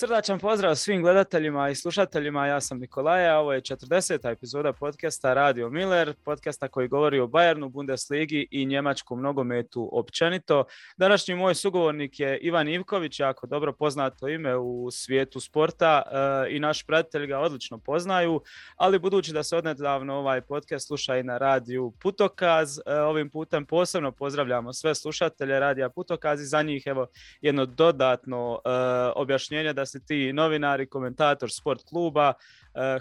Srdačan pozdrav svim gledateljima i slušateljima, ja sam Nikolaja, ovo je 40. epizoda podcasta Radio Miller, podcasta koji govori o Bayernu, Bundesligi i njemačkom nogometu općenito. Današnji moj sugovornik je Ivan Ivković, jako dobro poznato ime u svijetu sporta i naši pratitelji ga odlično poznaju, ali budući da se odnedavno ovaj podcast sluša i na radiju Putokaz, ovim putem posebno pozdravljamo sve slušatelje radija Putokaz i za njih evo jedno dodatno objašnjenje da si ti novinar i komentator sport kluba.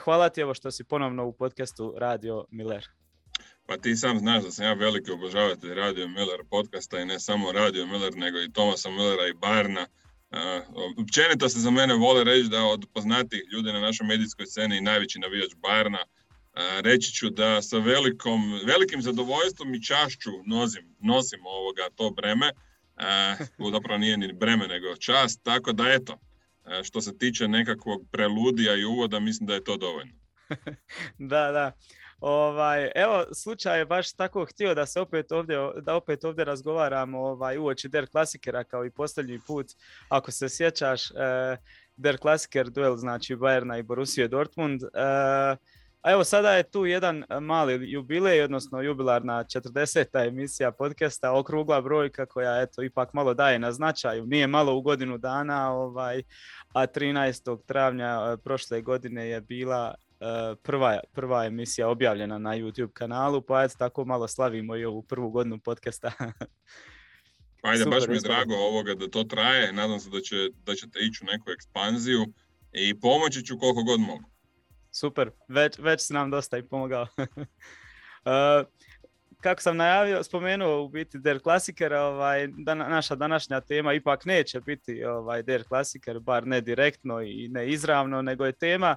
Hvala ti evo što si ponovno u podcastu Radio Miller. Pa ti sam znaš da sam ja veliki obožavatelj Radio Miller podcasta i ne samo Radio Miller, nego i Thomasa Müllera i Barna. Općenito se za mene vole reći da od poznatih ljudi na našoj medijskoj sceni i najveći navijač Barna. Reći ću da sa velikim zadovoljstvom i čašću nosim to breme. Zapravo nije ni breme nego čast, tako da eto. Što se tiče nekakvog preludija i uvoda, mislim da je to dovoljno. Da. Evo, slučaj je baš tako htio da se opet ovdje razgovaramo uoči Der Klasikera kao i posljednji put. Ako se sjećaš, Der Klasiker duel znači Bayerna i Borussia Dortmund. A evo sada je tu jedan mali jubilej, odnosno jubilarna 40. emisija podcasta, okrugla brojka koja eto ipak malo daje na značaju. Nije malo u godinu dana, a 13. travnja prošle godine je bila prva emisija objavljena na YouTube kanalu, pa eto tako malo slavimo i ovu prvu godinu podcasta. Pa ajde, baš mi je drago da to traje, nadam se da ćete ići u neku ekspanziju i pomoći ću koliko god mogu. Super, već si nam dosta i pomogao. Kako sam najavio, spomenuo u biti Der Klasiker, naša današnja tema ipak neće biti Der Klasiker, bar ne direktno i ne izravno, nego je tema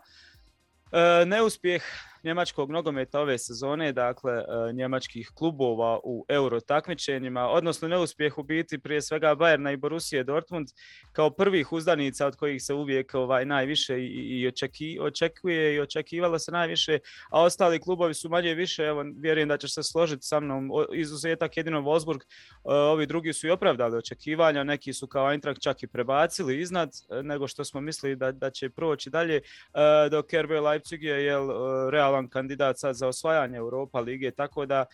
neuspjeh njemačkog nogometa ove sezone, dakle njemačkih klubova u euro takmičenjima, odnosno neuspjeh u biti prije svega Bayerna i Borussije Dortmund kao prvih uzdanica od kojih se uvijek najviše očekuje i očekivalo se najviše, a ostali klubovi su manje više, evo vjerujem da ćeš se složiti sa mnom, izuzetak jedino Wolfsburg, ovi drugi su i opravdali očekivanja, neki su kao Eintracht čak i prebacili iznad nego što smo mislili da će proći dalje, dok RB Leipzig je realno kandidat sad za osvajanje Europa lige, tako da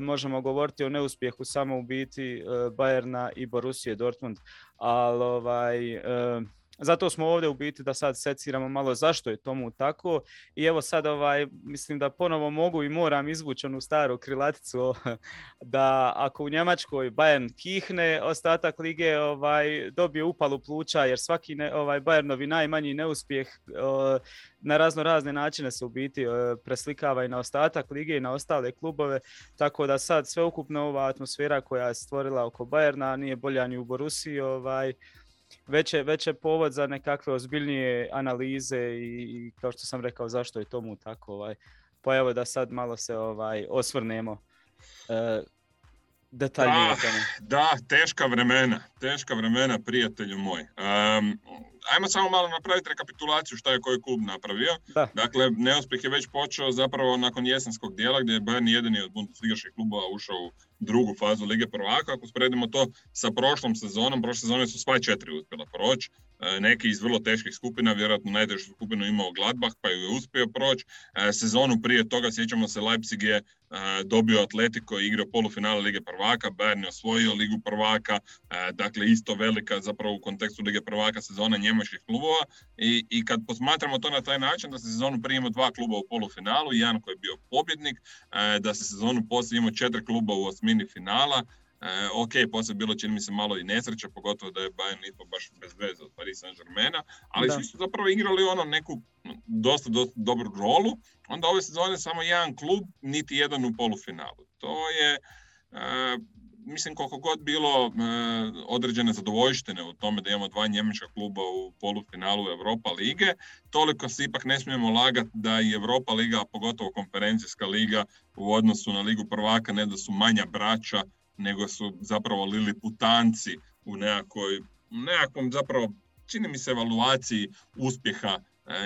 možemo govoriti o neuspjehu samo u biti Bayerna i Borussije Dortmund, ali zato smo ovdje u biti da sad seciramo malo zašto je tomu tako i evo sad mislim da ponovo mogu i moram izvući onu staru krilaticu da ako u Njemačkoj Bayern kihne, ostatak lige dobije upalu pluća jer svaki Bayernovi najmanji neuspjeh na raznorazne načine se u biti preslikava i na ostatak lige i na ostale klubove, tako da sad sveukupno ova atmosfera koja je stvorila oko Bayerna nije bolja ni u Borussiji, već je povod za nekakve ozbiljnije analize i kao što sam rekao zašto je tomu tako. Pa evo da sad malo se osvrnemo detaljnije. Da, teška vremena prijatelju moj. Ajmo samo malo napraviti rekapitulaciju šta je koji klub napravio. Da. Dakle, neuspjeh je već počeo zapravo nakon jesenskog dijela gdje je Bayern jedini od bundesligaških klubova ušao u drugu fazu Lige prvaka. Ako usporedimo to sa prošlom sezonom, prošle sezone su sva 4 uspjela proći. Neki iz vrlo teških skupina, vjerojatno najtežu skupinu imao Gladbach pa ju je uspio proći. Sezonu prije toga, sjećamo se, Leipzig je dobio Atletico i igrao polufinale Lige prvaka, Bayern je osvojio Ligu prvaka, dakle isto velika zapravo u kontekstu Lige prvaka sezona njemačkih klubova i kad posmatramo to na taj način da se sezonu prije imao 2 kluba u polufinalu, jedan koji je bio pobjednik, da se sezonu poslije imao 4 kluba u osmini finala, poslije bilo čini mi se malo i nesreća, pogotovo da je Bayern ispao baš bez veze od Paris Saint-Germaina, ali svi su zapravo igrali neku dosta dobru rolu, onda ove sezone samo jedan klub, niti jedan u polufinalu. To je... Mislim, koliko god bilo određene zadovoljštine u tome da imamo 2 njemačka kluba u polufinalu Europa lige, toliko se ipak ne smijemo lagati da i Europa liga, a pogotovo konferencijska liga u odnosu na Ligu prvaka, ne da su manja braća, nego su zapravo liliputanci u nekakvom zapravo, čini mi se, evaluaciji uspjeha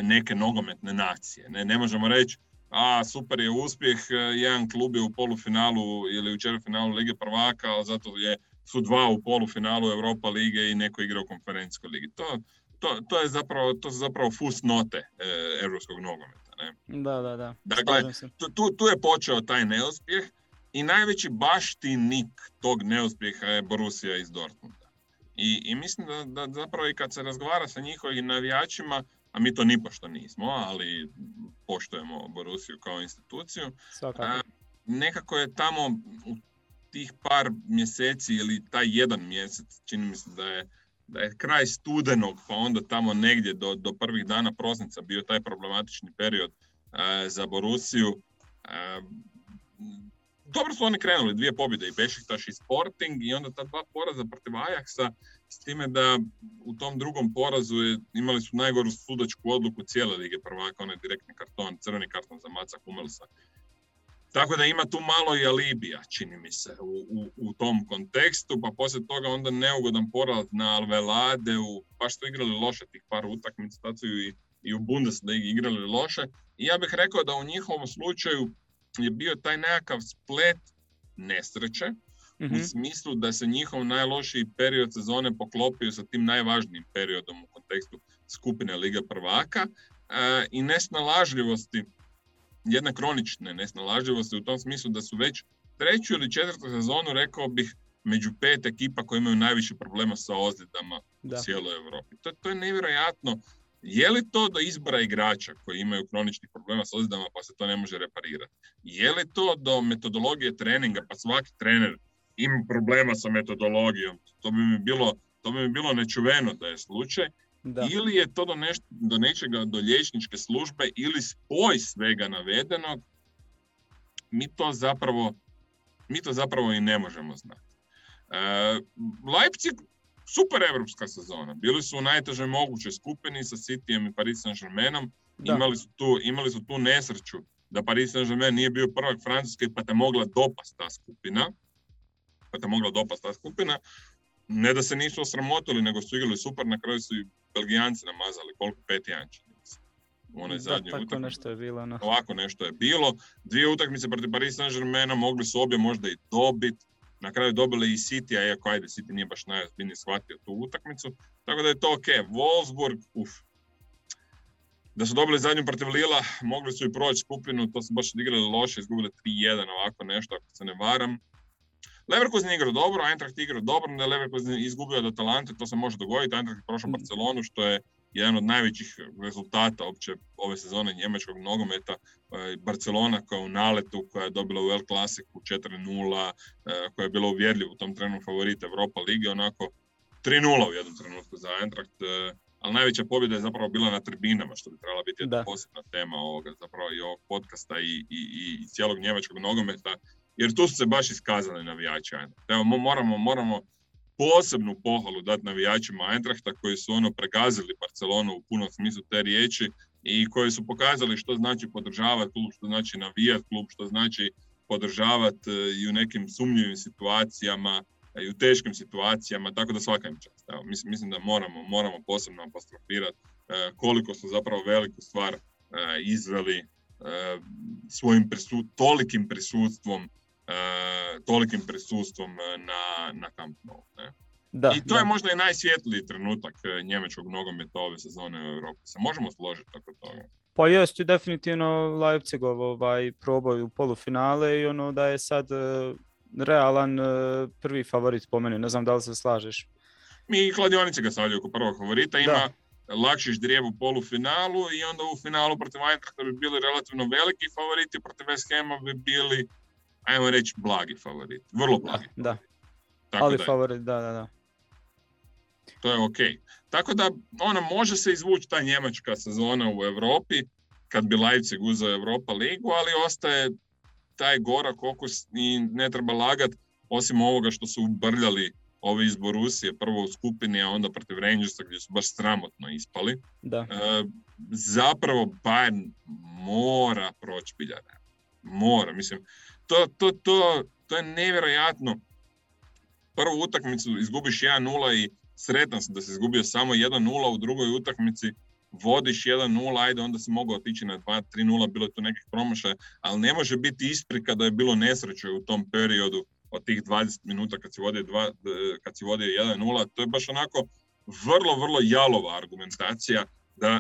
neke nogometne nacije. Ne možemo reći a super je uspjeh, jedan klub je u polufinalu ili u četvrtfinalu Lige prvaka, ali zato su 2 u polufinalu Europa lige i neko igra u konferencijskoj ligi. To to su zapravo fusnote europskog nogometa. Ne? Da. Dakle, tu je počeo taj neuspjeh i najveći baštinik tog neuspjeha je Borussia iz Dortmunda. I mislim da zapravo i kad se razgovara sa njihovim navijačima, a mi to nipošto nismo, ali poštujemo Borussiju kao instituciju, nekako je tamo u tih par mjeseci ili taj jedan mjesec, čini mi se da je kraj studenog, pa onda tamo negdje do prvih dana prosinca bio taj problematični period za Borussiju. Dobro su oni krenuli, 2 pobjede i Bešiktaš i Sporting i onda ta 2 poraza protiv Ajaxa, s time da u tom drugom porazu imali su najgoru sudačku odluku cijele Lige prvaka, onaj direktni karton, crveni karton za Matija Hummelse. Tako da ima tu malo i alibija, čini mi se, u tom kontekstu, pa poslije toga onda neugodan poraz na Alveladeu, baš su igrali loše tih par utakmica, tad su i u Bundesligi igrali loše. I ja bih rekao da u njihovom slučaju je bio taj nekakav splet nesreće, u smislu da se njihov najlošiji period sezone poklopio sa tim najvažnijim periodom u kontekstu skupine Liga prvaka i nesnalažljivosti, jedne kronične nesnalažljivosti u tom smislu da su već 3. ili 4. sezonu, rekao bih, među 5 ekipa koji imaju najviše problema sa ozljedama u cijeloj Europi. To je nevjerojatno. Je li to do izbora igrača koji imaju kroničnih problema sa ozljedama pa se to ne može reparirati? Je li to do metodologije treninga pa svaki trener ima problema sa metodologijom? To bi mi bilo nečuveno da je slučaj. Da. Ili je to do liječničke službe ili spoj svega navedenog, mi to zapravo i ne možemo znati. Leipzig, super evropska sezona. Bili su u najtežoj mogućoj skupini sa Cityjem i Paris Saint-Germainom. Imali su tu nesreću da Paris Saint-Germain nije bio prvak Francuske pa te mogla dopast ta skupina. Ne da se nisu osramotili, nego su igrali super, na kraju su i Belgijanci namazali, koliko 5-1. U onoj zadnjoj utakmici. Ovako nešto je bilo. 2 utakmice protiv Paris Saint-Germaina mogli su obje možda i dobiti. Na kraju dobili i City, a iako ajde, City nije baš najozbiljnije shvatio tu utakmicu. Tako da je to ok. Wolfsburg, Da su dobili zadnju protiv Lila, mogli su i proći skupinu, to su baš odigrali loše, izgubili 3-1, ovako nešto, ako se ne varam. Leverkusen je igrao dobro, Eintracht je igrao dobro, ne, Leverkusen je izgubio od Atalante, to se može dogoditi. Eintracht je prošao Barcelonu, što je jedan od najvećih rezultata opće ove sezone njemačkog nogometa. Barcelona koja je u naletu, koja je dobila u El Klasiku 4-0, koja je bila uvjerljiva u tom trenu favorita Europa Lige, onako 3-0 u jednom trenutku za Eintracht. Ali najveća pobjeda je zapravo bila na tribinama, što bi trebala biti jedna posebna tema ovoga, zapravo i ovog podcasta i cijelog njemačkog nogometa. Jer tu su se baš iskazali navijači Eintrachta. Evo, moramo posebnu pohvalu dati navijačima Eintrachta koji su pregazili Barcelonu u punom smislu te riječi i koji su pokazali što znači podržavati klub, što znači navijati klub, što znači podržavati i u nekim sumnjivim situacijama i u teškim situacijama, tako da svaka im čast. Evo, mislim da moramo posebno apostrofirati koliko su zapravo veliku stvar izveli svojim tolikim prisustvom na Camp Nou. Da, i to je možda i najsvjetliji trenutak njemačkog nogometa ove sezone u Europi. Se možemo složiti tako toga. Pa jest, i definitivno Leipzigov proboj u polufinale i da je sad realan prvi favorit po meni. Ne znam da li se slažeš. Mi kladionice ga stavljaju kao prvog favorita. Ima lakši ždrijeb u polufinalu i onda u finalu protiv Eintrachta bi bili relativno veliki favoriti, protiv West Hama bi bili, ajmo reći, blagi favoriti. Vrlo blagi. Da. Ali favorit, da. To je ok. Tako da, može se izvući ta njemačka sezona u Europi, kad bi Leipzig uzeo Europa ligu, ali ostaje taj gorak okus i ne treba lagati, osim ovoga što su ubrljali ovi iz Borusije, prvo u skupini, a onda protiv Rangersa gdje su baš sramotno ispali. Da. Zapravo Bayern mora proći Villareal. Mora, mislim. To je nevjerojatno. Prvu utakmicu izgubiš 1-0 i sretan sam da si izgubio samo 1-0, u drugoj utakmici vodiš 1-0, ajde, onda si mogao otići na 2-3-0, bilo je tu nekih promašaja, ali ne može biti isprika da je bilo nesreće u tom periodu od tih 20 minuta kad si vodio 1-0, to je baš onako vrlo, vrlo jalova argumentacija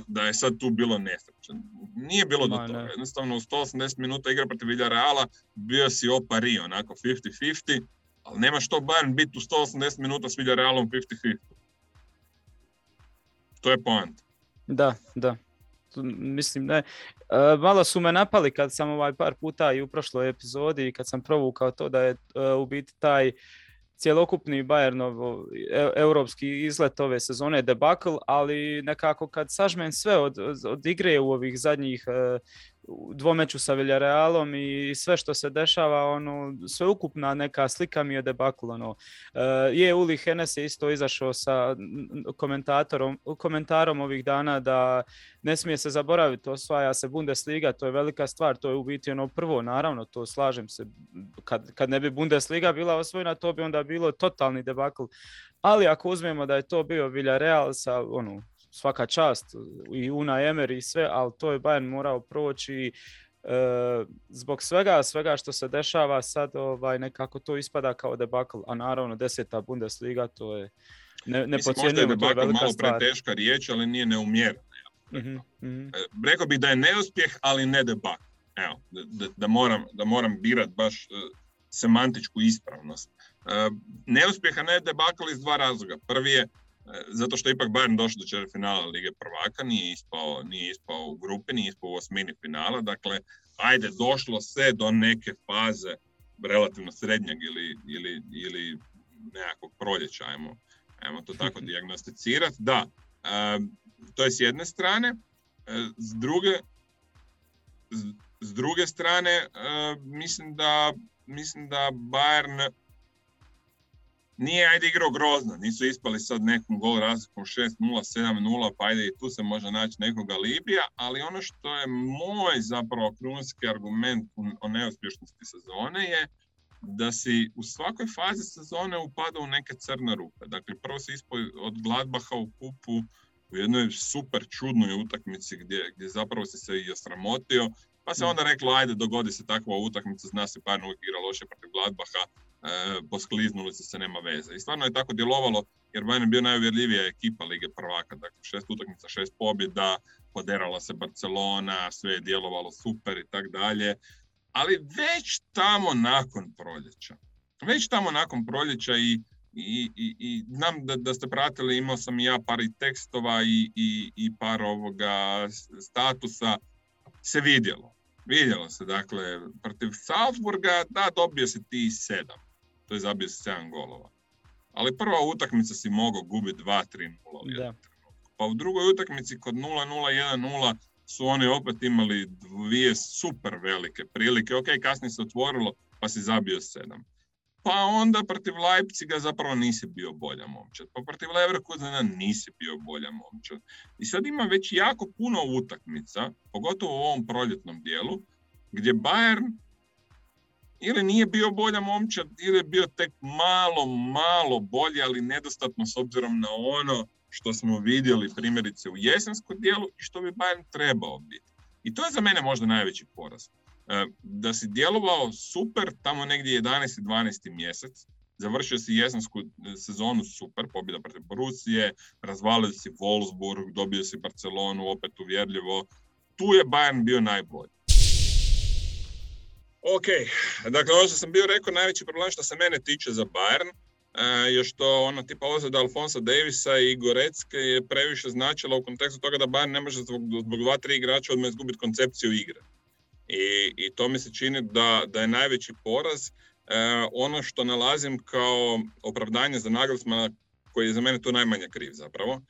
da je sad tu bilo nesrećan. Nije bilo do toga. Jednostavno, u 180 minuta igra protiv Villareala bio si opari, onako 50-50, ali nema što Bayern biti u 180 minuta s Villarealom 50-50. To je point. Da. Mislim, ne. Malo su me napali kad sam par puta i u prošloj epizodi kad sam provukao to da je u biti taj cjelokupni Bayernov europski izlet ove sezone debakl, ali nekako kad sažmem sve od igre u ovih zadnjih dvomeću sa Villarealom i sve što se dešava, ono, sveukupna neka slika mi je debakl. Ono. Uli Hennes je isto izašao sa komentarom ovih dana da ne smije se zaboraviti, osvaja se Bundesliga, to je velika stvar, to je u biti ono prvo, naravno, to slažem se, kad ne bi Bundesliga bila osvojena, to bi onda bilo totalni debakl, ali ako uzmemo da je to bio Villareal sa, ono, svaka čast, i Unai Emery i sve, ali to je Bayern morao proći zbog svega što se dešava sad, nekako to ispada kao debakl, a naravno 10. Bundesliga, to je nepodcijenjivo, to je velika stvar. Možda je debakl malo preteška riječ, ali nije neumjerna. Mm-hmm. Rekao bih da je neuspjeh, ali ne debakl. Evo, da moram birat baš semantičku ispravnost. Neuspjeh, a ne debakl iz dva razloga. Prvi je zato što ipak Bayern došao do četvrtfinala Lige prvaka, nije ispao u grupi, nije ispao u osmini finala, dakle, ajde, došlo se do neke faze relativno srednjeg ili nekakvog proljeća, ajmo to tako dijagnosticirati. Da, to je s jedne strane, s druge strane, mislim da Bayern nije, ajde, igrao grozno, nisu ispali sad nekom gol razlikom 6-0, 7-0, pa ajde, i tu se može naći nekog alibija, ali ono što je moj zapravo krunski argument o neuspješnosti sezone je da si u svakoj fazi sezone upadao u neke crne rupe. Dakle, prvo si ispao od Gladbaha u kupu u jednoj super čudnoj utakmici gdje zapravo si se i osramotio, pa se onda reklo, ajde, dogodi se takva utakmica, zna se, Bayern uvijek igra loše protiv Gladbaha, poskliznuli se, nema veze. I stvarno je tako djelovalo, jer Bayern je bio najuvjerljivija ekipa Lige prvaka, dakle 6 utakmica, 6 pobjeda, poderala se Barcelona, sve je djelovalo super i tak dalje. Ali već tamo nakon proljeća i znam da ste pratili, imao sam i ja par i tekstova i par ovoga statusa, se vidjelo. Vidjelo se, dakle, protiv Salzburga, da, dobio si ti 7, to je zabio si 7 golova. Ali prva utakmica si mogao gubiti 2-3-0. Pa u drugoj utakmici kod 0-0-1-0 su oni opet imali 2 super velike prilike. Ok, kasnije se otvorilo, pa si zabio 7. Pa onda protiv Leipziga zapravo nisi bio bolja momčad. Pa protiv Leverkusena nisi bio bolja momčad. I sad ima već jako puno utakmica, pogotovo u ovom proljetnom dijelu, gdje Bayern ili nije bio bolja momčad, ili je bio tek malo bolji, ali nedostatno s obzirom na ono što smo vidjeli primjerice u jesenskom dijelu i što bi Bayern trebao biti. I to je za mene možda najveći poraz. Da si djelovao super tamo negdje 11. i 12. mjesec, završio si jesensku sezonu super, pobjeda protiv Borussije, razvalio si Wolfsburg, dobio si Barcelonu, opet uvjerljivo. Tu je Bayern bio najbolji. Ok, dakle, ono što sam bio rekao, najveći problem što se mene tiče za Bayern, je što ona tipa ozljeda Alphonsa Daviesa i Gorecke je previše značila u kontekstu toga da Bayern ne može zbog 2-3 igrača odmah izgubiti koncepciju igre. I to mi se čini da je najveći poraz. Ono što nalazim kao opravdanje za Nagelsmana, koji je za mene tu najmanje kriv zapravo,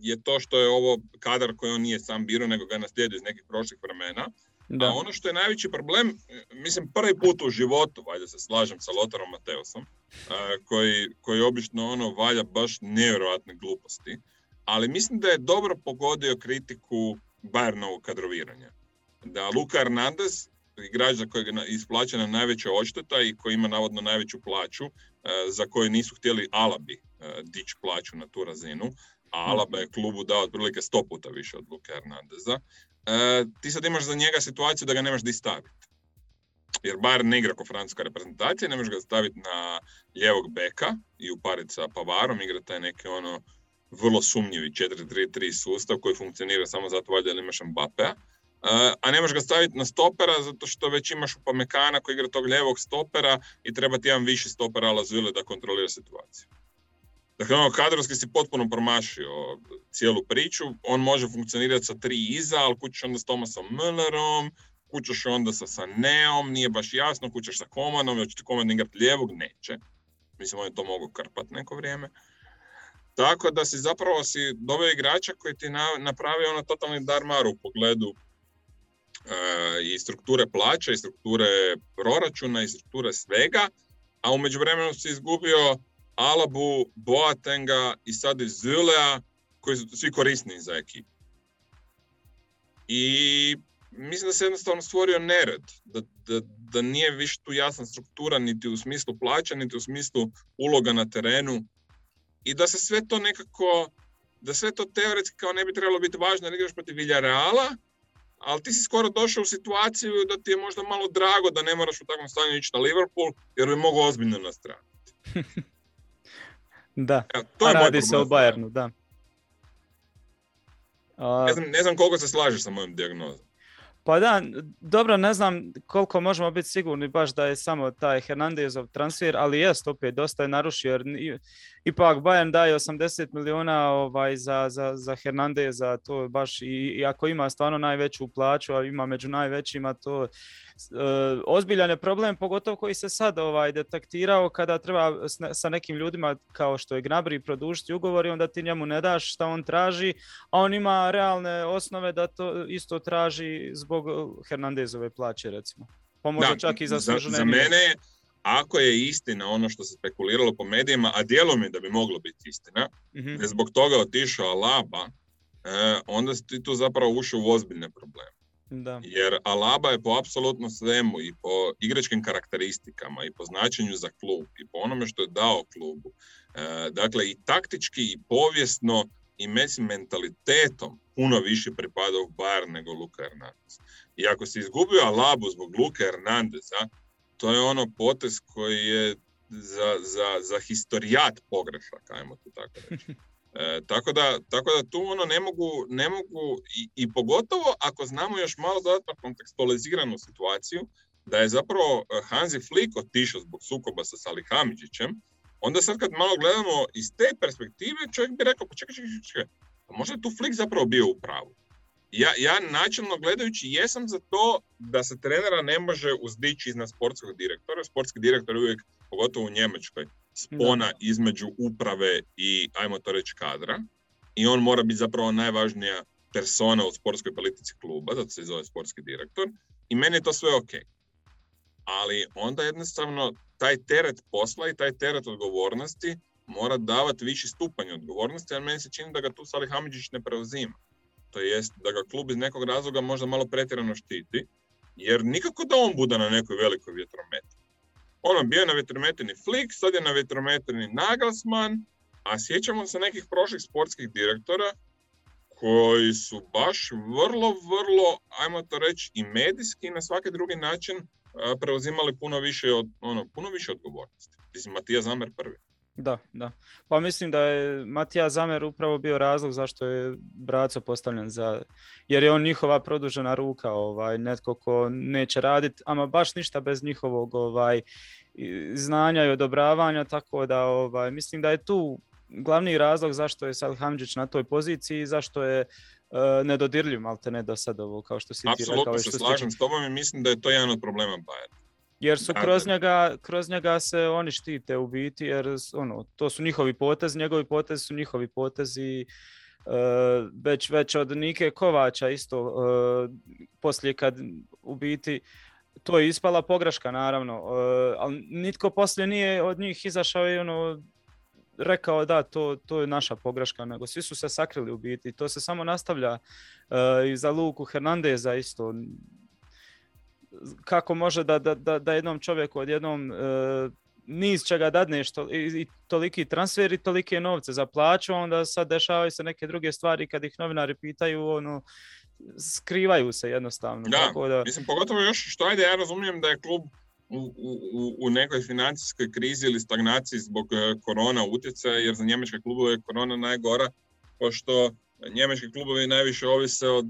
je to što je ovo kadar koji on nije sam birao, nego ga naslijedio iz nekih prošlih vremena. Da. A ono što je najveći problem, mislim, prvi put u životu, valjda se slažem sa Lotarom Mateusom, koji obično ono valja baš nevjerojatne gluposti, ali mislim da je dobro pogodio kritiku Bayernovog kadroviranja. Da Luka Hernandez, igrač za kojeg je isplaćena najveća odšteta i koji ima navodno najveću plaću, za koju nisu htjeli Alabi dići plaću na tu razinu, a Alaba je klubu dao otprilike 100 puta više od Luka Hernandeza, ti sad imaš za njega situaciju da ga ne možeš di staviti. Jer Bayern ne igra ko francuska reprezentacija, ne možeš ga staviti na ljevog beka i upariti sa Pavarom, igra taj neki ono vrlo sumnjivi 4-3-3 sustav koji funkcionira samo zato valjda da imaš Mbappéa. A nemaš ga staviti na stopera zato što već imaš Upamecana koji igra tog ljevog stopera i treba ti jedan viši stopera ala Zule da kontrolira situaciju. Dakle, ono, kadrovski si potpuno promašio cijelu priču, on može funkcionirati sa tri iza, ali kućaš onda s Thomasom Müllerom, kućaš onda sa Saneom, nije baš jasno, kućaš sa Comanom, jer će ti Coman igrati ljevog, neće. Mislim, on je to mogu krpati neko vrijeme. Tako da si zapravo doveo igrača koji ti napravio ono totalni dar maru u pogledu i strukture plaća, i strukture proračuna, i strukture svega, a u međuvremenu si izgubio Alabu, Boatenga i sad i Zulea, koji su svi korisni za ekipu. I mislim da se jednostavno stvorio nered, da nije više tu jasna struktura niti u smislu plaća, niti u smislu uloga na terenu. I da se sve to nekako, da sve to teoretski kao ne bi trebalo biti važno, jer igraš protiv Villareala, ali ti si skoro došao u situaciju da ti je možda malo drago da ne moraš u takvom stanju ići na Liverpool, jer bi mogao ozbiljno nastradati. Da, ja, to je radi se o Bayernu, da. Ne znam koliko se slažeš sa mojom dijagnozom. Pa da, dobro, ne znam koliko možemo biti sigurni baš da je samo taj Hernandezov transfer, ali jest opet dosta je narušio, jer ipak Bayern daje 80 milijuna za Hernandeza, to baš i ako ima stvarno najveću plaću, a ima među najvećima, to ozbiljan je problem, pogotovo koji se sad detektirao kada treba sa nekim ljudima kao što je Gnabry produžiti ugovor i onda ti njemu ne daš šta on traži, a on ima realne osnove da to isto traži zbog Hernandezove plaće, recimo. Pa možda da, čak i zaslužene. Za mene, ako je istina ono što se spekuliralo po medijima, a djelom je da bi moglo biti istina, mm-hmm. jer zbog toga otišao Alaba, onda si ti tu zapravo ušao u ozbiljne probleme. Da. Jer Alaba je po apsolutno svemu, i po igračkim karakteristikama, i po značenju za klub, i po onome što je dao klubu. Dakle, i taktički, i povijesno, i mentalitetom puno više pripada u Bayern nego Luka Hernandez. I ako si izgubio Alabu zbog Luka Hernandeza, to je ono potez koji je za historijat pogrešak, ajmo to tako reći. Tako da tu ono ne mogu i pogotovo ako znamo još malo dodatno kontekstualiziranu situaciju, da je zapravo Hansi Flick otišao zbog sukoba sa Salih Hamidžićem, onda sad kad malo gledamo iz te perspektive, čovjek bi rekao, pa čekaj, možda je tu Flick zapravo bio u pravu. Ja načelno gledajući jesam za to da se trenera ne može uzdići iznad sportskog direktora. Sportski direktor je uvijek, pogotovo u Njemačkoj, spona između uprave i, ajmo to reći, kadra. I on mora biti zapravo najvažnija persona u sportskoj politici kluba, zato se zove sportski direktor. I meni je to sve ok. Ali onda jednostavno taj teret posla i taj teret odgovornosti mora davati viši stupanj odgovornosti, jer meni se čini da ga tu Salih Hamidžić ne preuzima. To jest da ga klub iz nekog razloga možda malo pretjerano štiti, jer nikako da on bude na nekoj velikoj vjetrometini. Ono, bio je na vjetrometini Flick, sad je na vjetrometini Nagelsmann, a sjećamo se nekih prošlih sportskih direktora koji su baš vrlo, ajmo to reći, i medijski i na svaki drugi način preuzimali puno više odgovornosti. Mislim, Matija Zamer prvi. Da. Pa mislim da je Matija Zamer upravo bio razlog zašto je Braco postavljen za... Jer je on njihova produžena ruka, netko ko neće raditi, ama baš ništa bez njihovog znanja i odobravanja, tako da mislim da je tu glavni razlog zašto je Salih Hamidžić na toj poziciji i zašto je nedodirljiv maltene do sad ovo, kao što si rekao. Apsolutno se slažem s tobom i mislim da je to jedan od problema Bayern. Jer su kroz njega se oni štite u biti, jer to su njihovi potezi, njegovi potezi su njihovi potezi. Već od Nike Kovača isto, poslije kad u biti to je ispala pogreška naravno, ali nitko poslije nije od njih izašao i rekao da to je naša pogreška, nego svi su se sakrili u biti. To se samo nastavlja i za Luku Hernandeza isto. Kako može da jednom čovjeku odjednom niz čega dadne što, i toliki transfer i tolike novce za plaću, onda sad dešavaju se neke druge stvari kad ih novinari pitaju, skrivaju se jednostavno. Da, tako da... mislim, pogotovo još što ajde, ja razumijem da je klub u nekoj financijskoj krizi ili stagnaciji zbog korona utjecaja, jer za njemačke klubove je korona najgora pošto njemački klubovi najviše ovise od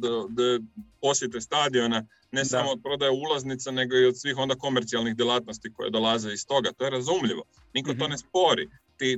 posjete stadiona, ne samo od prodaje ulaznica, nego i od svih onda komercijalnih djelatnosti koje dolaze iz toga. To je razumljivo, niko to ne spori.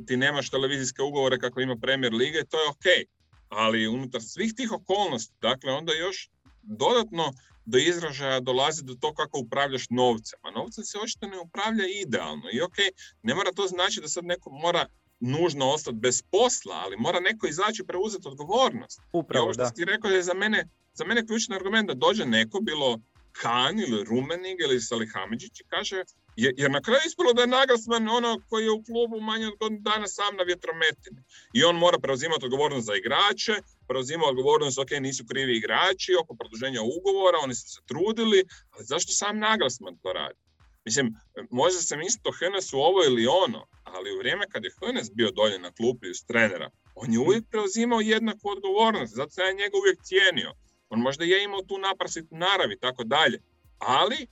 Ti nemaš televizijske ugovore kako ima Premier Liga, to je okej. Ali unutar svih tih okolnosti, dakle, onda još dodatno do izražaja dolazi do to kako upravljaš novcem. A novcem se očito ne upravlja idealno. I okej, ne mora to znači da sad neko mora nužno ostati bez posla, ali mora neko izaći i preuzeti odgovornost. Upravo, i ovo što si rekao je za mene ključni argument da dođe neko, bilo Han ili Rumenig ili Salih Hamidžić, i kaže, jer na kraju ispalo da je Nagelsmann ono koji je u klubu manje od godinu dana sam na vjetrometini. I on mora preuzimati odgovornost za igrače, preuzima odgovornost, ok, nisu krivi igrači oko produženja ugovora, oni su se trudili, ali zašto sam Nagelsmann to radi? Mislim, možda se misli to Hoenesu ovo ili ono, ali u vrijeme kad je Hoenes bio dolje na klupi uz trenera, on je uvijek preuzimao jednaku odgovornost, zato se ja njega uvijek cijenio. On možda je imao tu naprasiti naravi, tako dalje, ali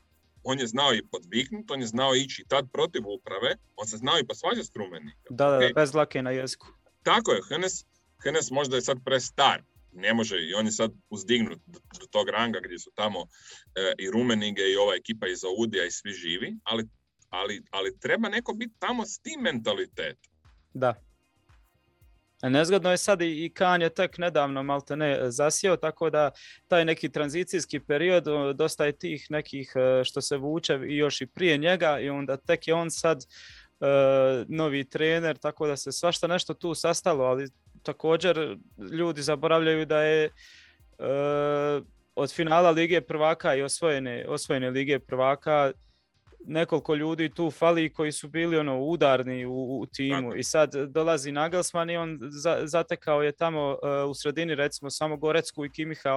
on je znao i podviknuti, on je znao ići i tad protiv uprave, on se znao i posvađati s Rumenikom. Da, bez lake na jeziku. Tako je, Hoenes možda je sad prestar, ne može, i on je sad uzdignut do tog ranga gdje su tamo i Rumenige i ova ekipa iz Audija i svi živi, ali treba neko biti tamo s tim mentalitetom. Da. Nezgodno je sad i Kan je tek nedavno maltene zasjeo, tako da taj neki tranzicijski period, dosta je tih nekih što se vuče i još i prije njega, i onda tek je on sad novi trener, tako da se svašta nešto tu sastalo, ali također ljudi zaboravljaju da je od finala Lige prvaka i osvojene Lige prvaka nekoliko ljudi tu fali koji su bili ono udarni u timu. I sad dolazi Nagelsmann i on zatekao je tamo u sredini, recimo, samo Gorecku i Kimiha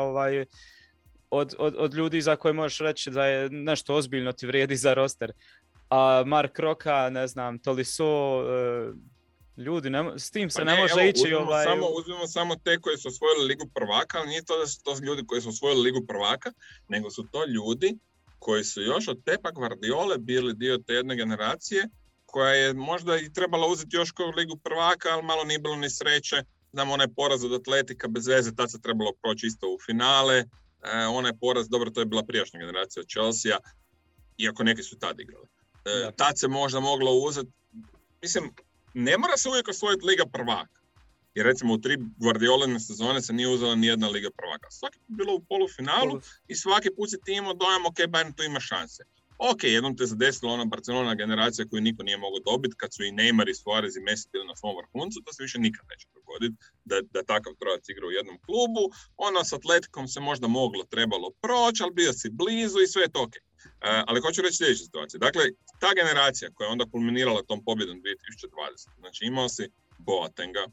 od ljudi za koje možeš reći da je nešto ozbiljno ti vrijedi za roster. A Mark Roka, ne znam, Tolisso, ljudi, s tim se ne može ići. Uzmimo samo te koji su osvojili Ligu prvaka, ali nije to da su to ljudi koji su osvojili Ligu prvaka, nego su to ljudi koji su još od Pepa Guardiole bili dio te jedne generacije koja je možda i trebala uzeti još koju Ligu prvaka, ali malo nije bilo ni sreće. Znamo onaj poraz od Atletika bez veze, tad se trebalo proći isto u finale. Onaj poraz, dobro, to je bila prijašnja generacija Chelsea, iako neki su tad igrali. Tad se možda moglo uzeti. Mislim, ne mora se uvijek osvojiti Liga prvaka. Jer recimo u 3 Guardioline sezone se nije uzela ni jedna Liga prvaka. Svaki put bilo u polufinalu i svaki put si ti imao dojam, ok, Bayern tu ima šanse. Ok, jednom te zadesila ona Barcelona generacija koju niko nije mogao dobiti, kad su i Neymar i Suarez i Messi bili na svom vrhuncu, to se više nikad neće dogoditi da takav trojac igra u jednom klubu. Ono s Atletikom se možda moglo, trebalo proći, ali bio si blizu i sve je to ok. Ali hoću reći sljedeću situaciju. Dakle, ta generacija koja je onda kulminirala tom pobjedom 2020. Znači imao si Boatenga,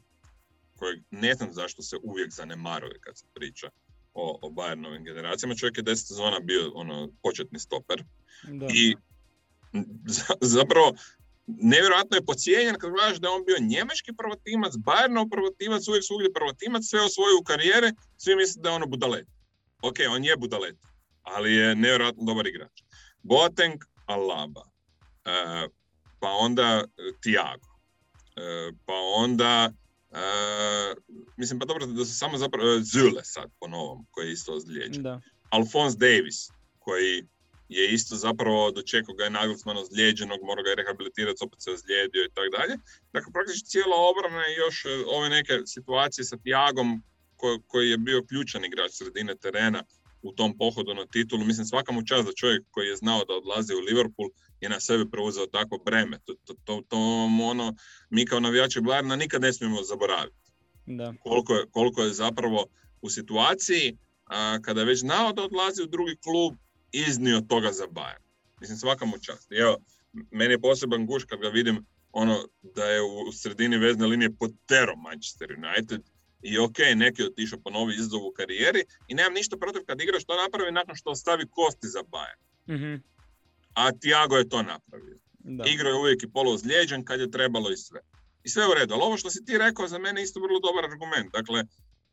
kojeg ne znam zašto se uvijek zanemaruje kad se priča o Bayernovim generacijama. Čovjek je 10 sezona bio ono početni stoper. Da. I zapravo nevjerojatno je podcijenjen kad gledaš da je on bio njemački prvotimac, Bayernov prvotimac, uvijek svugdje prvotimac, sve osvojio u karijere, svi misle da je ono budalet. Ok, on je budalet, ali je nevjerojatno dobar igrač. Boateng, Alaba, pa onda Thiago, pa onda mislim, pa dobro da su samo zapravo Zule sad po novom, koji je isto ozlijeđen. Alphonse Davies, koji je isto zapravo dočekao ga je Nagelsmann ozlijeđenog, morao ga je rehabilitirati, opet se ozlijedio i tako dalje. Dakle, praktično cijela obrana i još ove neke situacije sa Thiagom koji je bio ključan igrač sredine terena u tom pohodu na titulu. Mislim, svaka mu čast da čovjek koji je znao da odlazi u Liverpool je na sebe preuzeo takvo breme. To ono, mi kao navijači Bayerna nikad ne smijemo zaboraviti. Da. Koliko je zapravo u situaciji kada je već znao da odlazi u drugi klub, iznio toga za Bayern. Mislim, svaka mu čast. Evo, meni je poseban guš kad ga vidim ono da je u sredini vezne linije potero Manchester United. I ok, neki je otišao po novi izazov u karijeri i nemam ništa protiv kad igraš to napravi nakon što ostavi kosti za Bayern. Mm-hmm. A Thiago je to napravio. Da. Igrao je uvijek i poluozlijeđen kad je trebalo i sve. I sve u redu. Ali ovo što si ti rekao za mene je isto vrlo dobar argument. Dakle,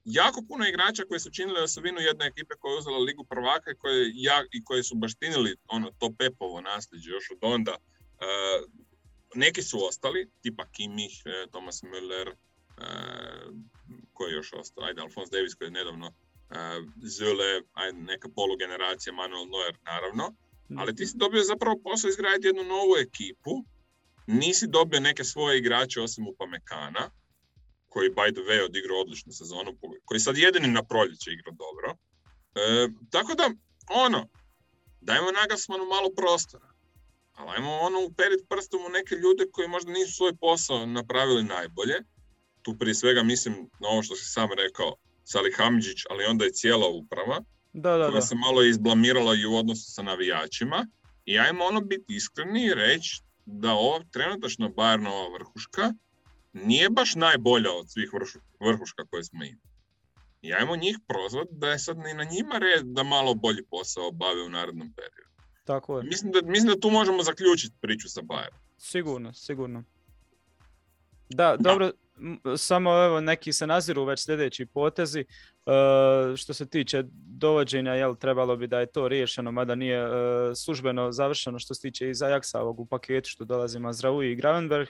jako puno igrača koji su činili osovinu jedne ekipe koja je uzela Ligu prvaka i koji su baštinili ono, to Pepovo nasljeđe još od onda. Neki su ostali, tipa Kimmich, Thomas Müller, koji je još ostao, ajde, Alphonse Davies koji je nedavno, Zule, ajde, neka polugeneracija, Manuel Neuer, naravno, ali ti si dobio zapravo posao izgraditi jednu novu ekipu, nisi dobio neke svoje igrače osim Upamecana, koji by the way odigrao odličnu sezonu, koji sad jedini na proljeće igra dobro. Tako da, ono, dajmo Nagelsmanu malo prostora, ali ajmo ono uperit prstom u neke ljude koji možda nisu svoj posao napravili najbolje. Tu prije svega mislim na ovo što si sam rekao, Salih Hamidžić, ali onda i cijela uprava, koja se malo izblamirala i u odnosu sa navijačima. I ajmo ono biti iskreni i reći da ova trenutačna Bayernova vrhuška nije baš najbolja od svih vrhuška koje smo imali. I ajmo njih prozvati da je sad i na njima red da malo bolji posao obave u narednom periodu. Tako je. Mislim da tu možemo zaključiti priču sa Bayernom. Sigurno. Da, dobro, samo evo neki se naziru već sljedeći potezi. Što se tiče dovođenja, trebalo bi da je to riješeno, mada nije službeno završeno što se tiče iz Ajaxa ovog u paketu što dolazi Mazraoui i Gravenberg.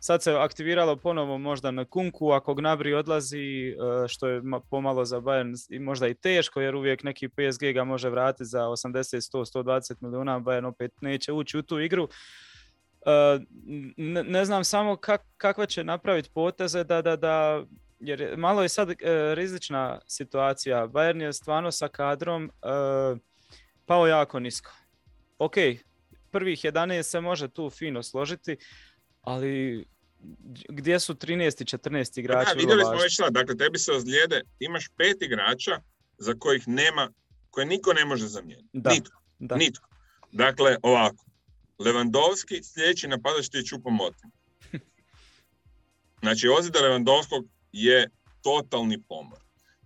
Sad se aktiviralo ponovo možda na Kunku, ako Gnabry odlazi, što je pomalo za Bayern i možda i teško, jer uvijek neki PSG ga može vratiti za 80, 100, 120 milijuna, Bayern opet neće ući u tu igru. Ne znam samo kakve će napraviti poteze da jer malo je sad rizična situacija. Bayern je stvarno sa kadrom pao jako nisko. Ok, prvih 11 se može tu fino složiti, ali gdje su 13 i 14 igrača? Da, vidjeli smo već sad, dakle tebi se ozlijede, imaš 5 igrača za kojih nema, koje niko ne može zamijeniti. Nitko. Dakle, ovako. Lewandowski, sljedeći napadač ti je Čupa-Moting. Znači, ozljeda Lewandowskog je totalni pomor.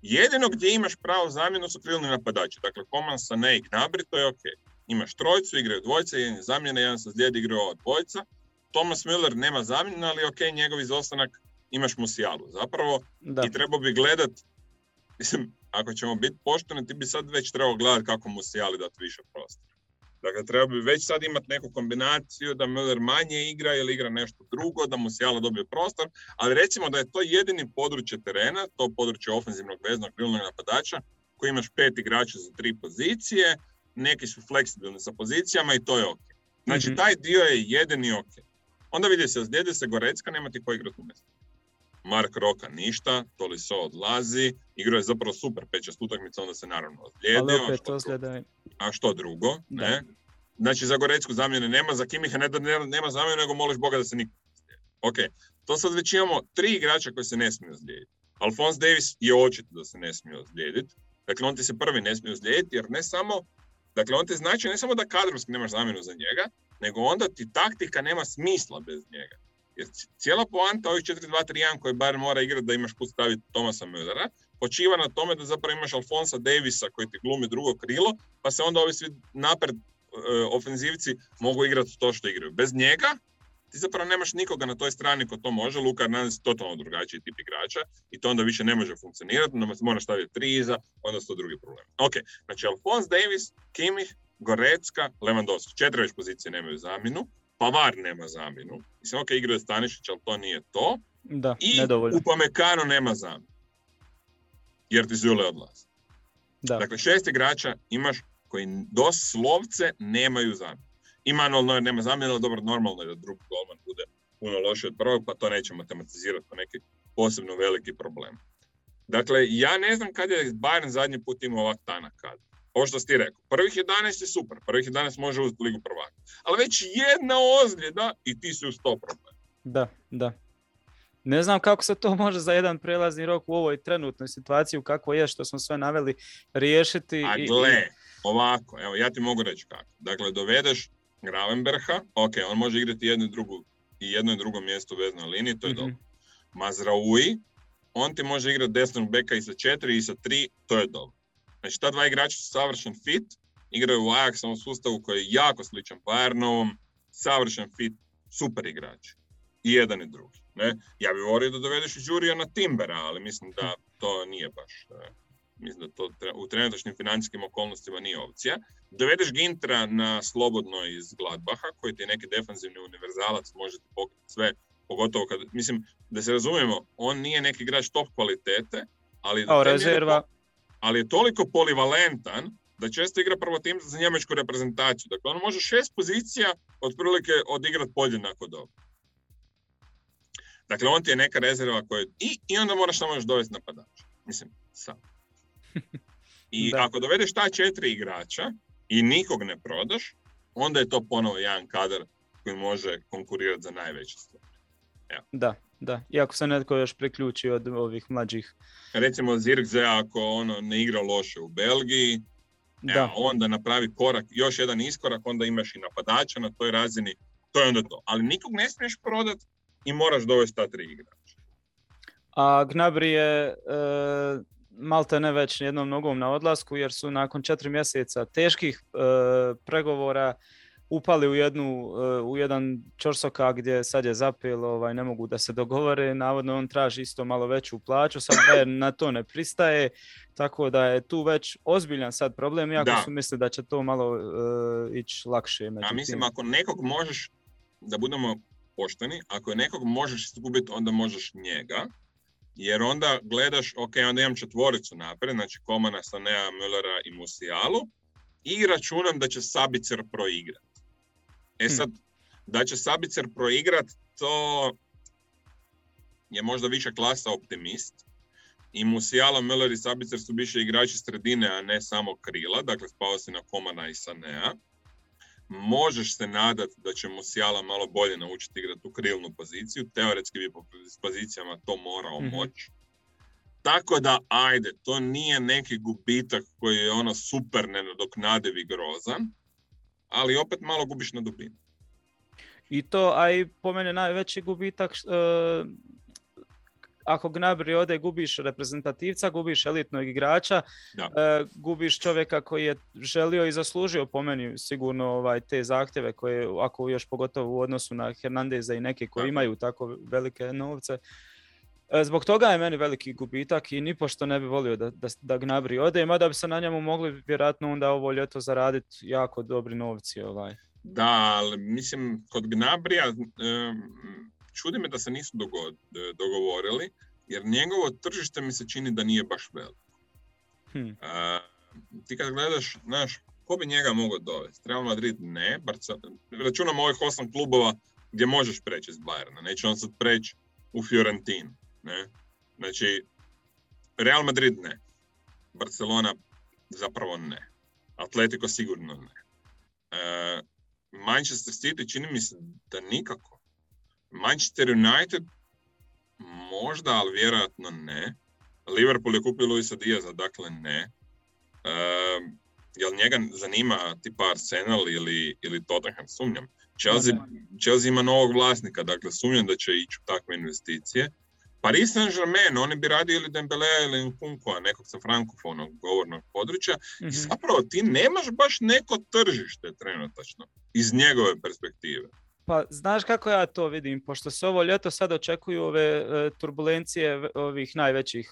Jedino gdje imaš pravo zamjenu su krilni napadači. Dakle, Coman, Sané i Gnabry, to je ok. Imaš trojicu, igraju dvojica, jedan je zamjena, jedan se slijedi, igraju ova dvojica. Thomas Müller nema zamjenu, ali ok, njegov izostanak imaš Musialu. Zapravo, i trebao bi gledat, mislim, ako ćemo biti pošteni, ti bi sad već trebao gledat kako Musiali dati više prostora. Dakle, treba bi već sad imati neku kombinaciju da Müller manje igra ili igra nešto drugo, da Musiala dobije prostor, ali recimo da je to jedini područje terena, to područje ofenzivnog veznog krilnog napadača, koji imaš 5 igrača za 3 pozicije, neki su fleksibilni sa pozicijama i to je ok. Znači, taj dio je jedini ok. Onda vidi se, slijede se Gorecka, nema ti ko igrati umjesto. Mark Roka ništa, Tolisso odlazi, igrao je zapravo super 5-6 utakmica, onda se naravno ozlijedio. A što drugo? Ne? Znači, za Gorecku zamjene nema, za Kimmiha nema zamjene, nego moliš Boga da se nikad ne ozlijedi. Ok, to sad već imamo 3 igrača koji se ne smiju ozlijediti. Alphonse Davies je očito da se ne smije ozlijediti. Dakle, on ti se prvi ne smije ozlijediti, jer ne samo, dakle, on ti znači ne samo da kadrovski nemaš zamjenu za njega, nego onda ti taktika nema smisla bez njega. Jer cijela poanta ovih 4-2-3-1 koji Bayern mora igrati da imaš put staviti Thomasa Müllera, počiva na tome da zapravo imaš Alphonsa Daviesa koji ti glumi drugo krilo, pa se onda ovi svi napred ofenzivci mogu igrati to što igraju. Bez njega ti zapravo nemaš nikoga na toj strani ko to može, Luka Hernandez je totalno drugačiji tip igrača i to onda više ne može funkcionirati, onda moraš staviti 3 iza, onda su to drugi problemi. Ok, znači Alphonse Davies, Kimmich, Gorecka, Lewandowski, 4 već pozicije nemaju zamjenu, Pavar nema zamjenu. Mislim, ok, igra je Stanišić, ali to nije to. Da, i nedovoljno. Upamecano nema zamjenu. Jer ti Zule odlazi. Da. Dakle, 6 igrača imaš koji doslovce nemaju zamjenu. I Manuel Neuer nema zamjenu, ali dobro, normalno je da drugi golman bude puno lošiji od prvog, pa to neće matematizirati kao neki posebno veliki problem. Dakle, ja ne znam kad je Bayern zadnji put imao ovak tanak kad. Ovo što si ti rekao, prvih 11 je super, prvih 11 može uzeti ligu prvaka. Ali već jedna ozljeda i ti si u 100 problema. Da. Ne znam kako se to može za jedan prelazni rok u ovoj trenutnoj situaciji, kako je što smo sve naveli, riješiti. A ovako, evo, ja ti mogu reći kako. Dakle, dovedeš Gravenberha, ok, on može igrati jedno i drugo mjesto u veznoj liniji, to je dobro. Mazraoui, on ti može igrati desnog beka i sa 4 i sa 3, to je dobro. Znači, ta 2 igrača su savršen fit, igraju u Ajaxovom sustavu koji je jako sličan Bayernovom, savršen fit, super igrač. I jedan i drugi. Ne? Ja bih volio da dovedeš i Juriona Timbera, ali mislim da to nije baš, mislim da to u trenutačnim financijskim okolnostima nije opcija. Dovedeš Gintra na slobodno iz Gladbaha, koji ti je neki defanzivni univerzalac, može ti pokriti sve Pogotovo kad, mislim, da se razumijemo, on nije neki igrač top kvalitete, ali, ali je toliko polivalentan da često igra prvo tim za njemačku reprezentaciju. Dakle, on može 6 pozicija otprilike odigrati podjednako dobro. Dakle, on ti je neka rezerva koja... I onda moraš samo još dovesti napadača. Mislim, sam. I ako dovedeš ta 4 igrača i nikog ne prodaš, onda je to ponovo jedan kadar koji može konkurirati za najveće stvari. Evo. Da. I ako se netko još priključi od ovih mlađih... Recimo Zirkze, ako ono ne igra loše u Belgiji, evo, onda napravi korak, još jedan iskorak, onda imaš i napadača na toj razini, to je onda to. Ali nikog ne smiješ prodati i moraš dovesti ta 3 igrača. A Gnabry je malte ne već jednom nogom na odlasku, jer su nakon 4 mjeseca teških pregovora upali u jedan čorsoka gdje sad je zapelo, ne mogu da se dogovore, navodno on traži isto malo veću plaću, sad Bayern na to ne pristaje, tako da je tu već ozbiljan sad problem, iako su misli da će to malo ići lakše. Međutim. A mislim, ako nekog možeš, da budemo pošteni, ako je nekog možeš izgubiti, onda možeš njega, jer onda gledaš, ok, onda imam 4 naprijed, znači Komana, Sanea, Müllera i Musialu, i računam da će Sabicer proigrat. E sad, da će Sabicer proigrat, to je možda više klasa optimist. I Musiala, Müller i Sabicer su više igrači sredine, a ne samo krila. Dakle, spao si na Komana i Sanea. Možeš se nadati da će Musiala malo bolje naučiti igrati u krilnu poziciju. Teoretski bi po pozicijama to morao moći. Tako da, ajde, to nije neki gubitak koji je ono super nenadoknadiv i grozan, ali opet malo gubiš na dubinu. I to, a i po mene najveći gubitak, ako Gnabry ode, gubiš reprezentativca, gubiš elitnog igrača, gubiš čovjeka koji je želio i zaslužio, po meni, sigurno te zahtjeve koje, ako još pogotovo u odnosu na Hernandeza i neke koji imaju tako velike novce. Zbog toga je meni veliki gubitak i nipošto ne bi volio da Gnabry ode, mada bi se na njemu mogli vjerojatno onda ovo ljeto zaraditi jako dobri novci. Da, ali mislim, kod Gnabrija čudi me da se nisu dogovorili, jer njegovo tržište mi se čini da nije baš veliko. Ti kad gledaš, znaš, ko bi njega mogao dovesti? Real Madrid ne, računamo ovih 8 klubova gdje možeš preći iz Bayerna, neće on sad preći u Fiorentinu. Ne? Znači, Real Madrid ne, Barcelona zapravo ne, Atletico sigurno ne. Manchester City čini mi se da nikako. Manchester United možda, ali vjerojatno ne. Liverpool je kupio Luisa Diaza, dakle ne. Jel njega zanima tipa Arsenal ili Tottenham? Sumnjam. Chelsea ima novog vlasnika, dakle sumnjam da će ići u takve investicije. Paris Saint-Germain, oni bi radili ili Dembelea ili Nkunku, nekog sa frankofonog govornog područja. I zapravo ti nemaš baš neko tržište trenutačno iz njegove perspektive. Pa znaš kako ja to vidim, pošto se ovo ljeto sad očekuju ove turbulencije ovih najvećih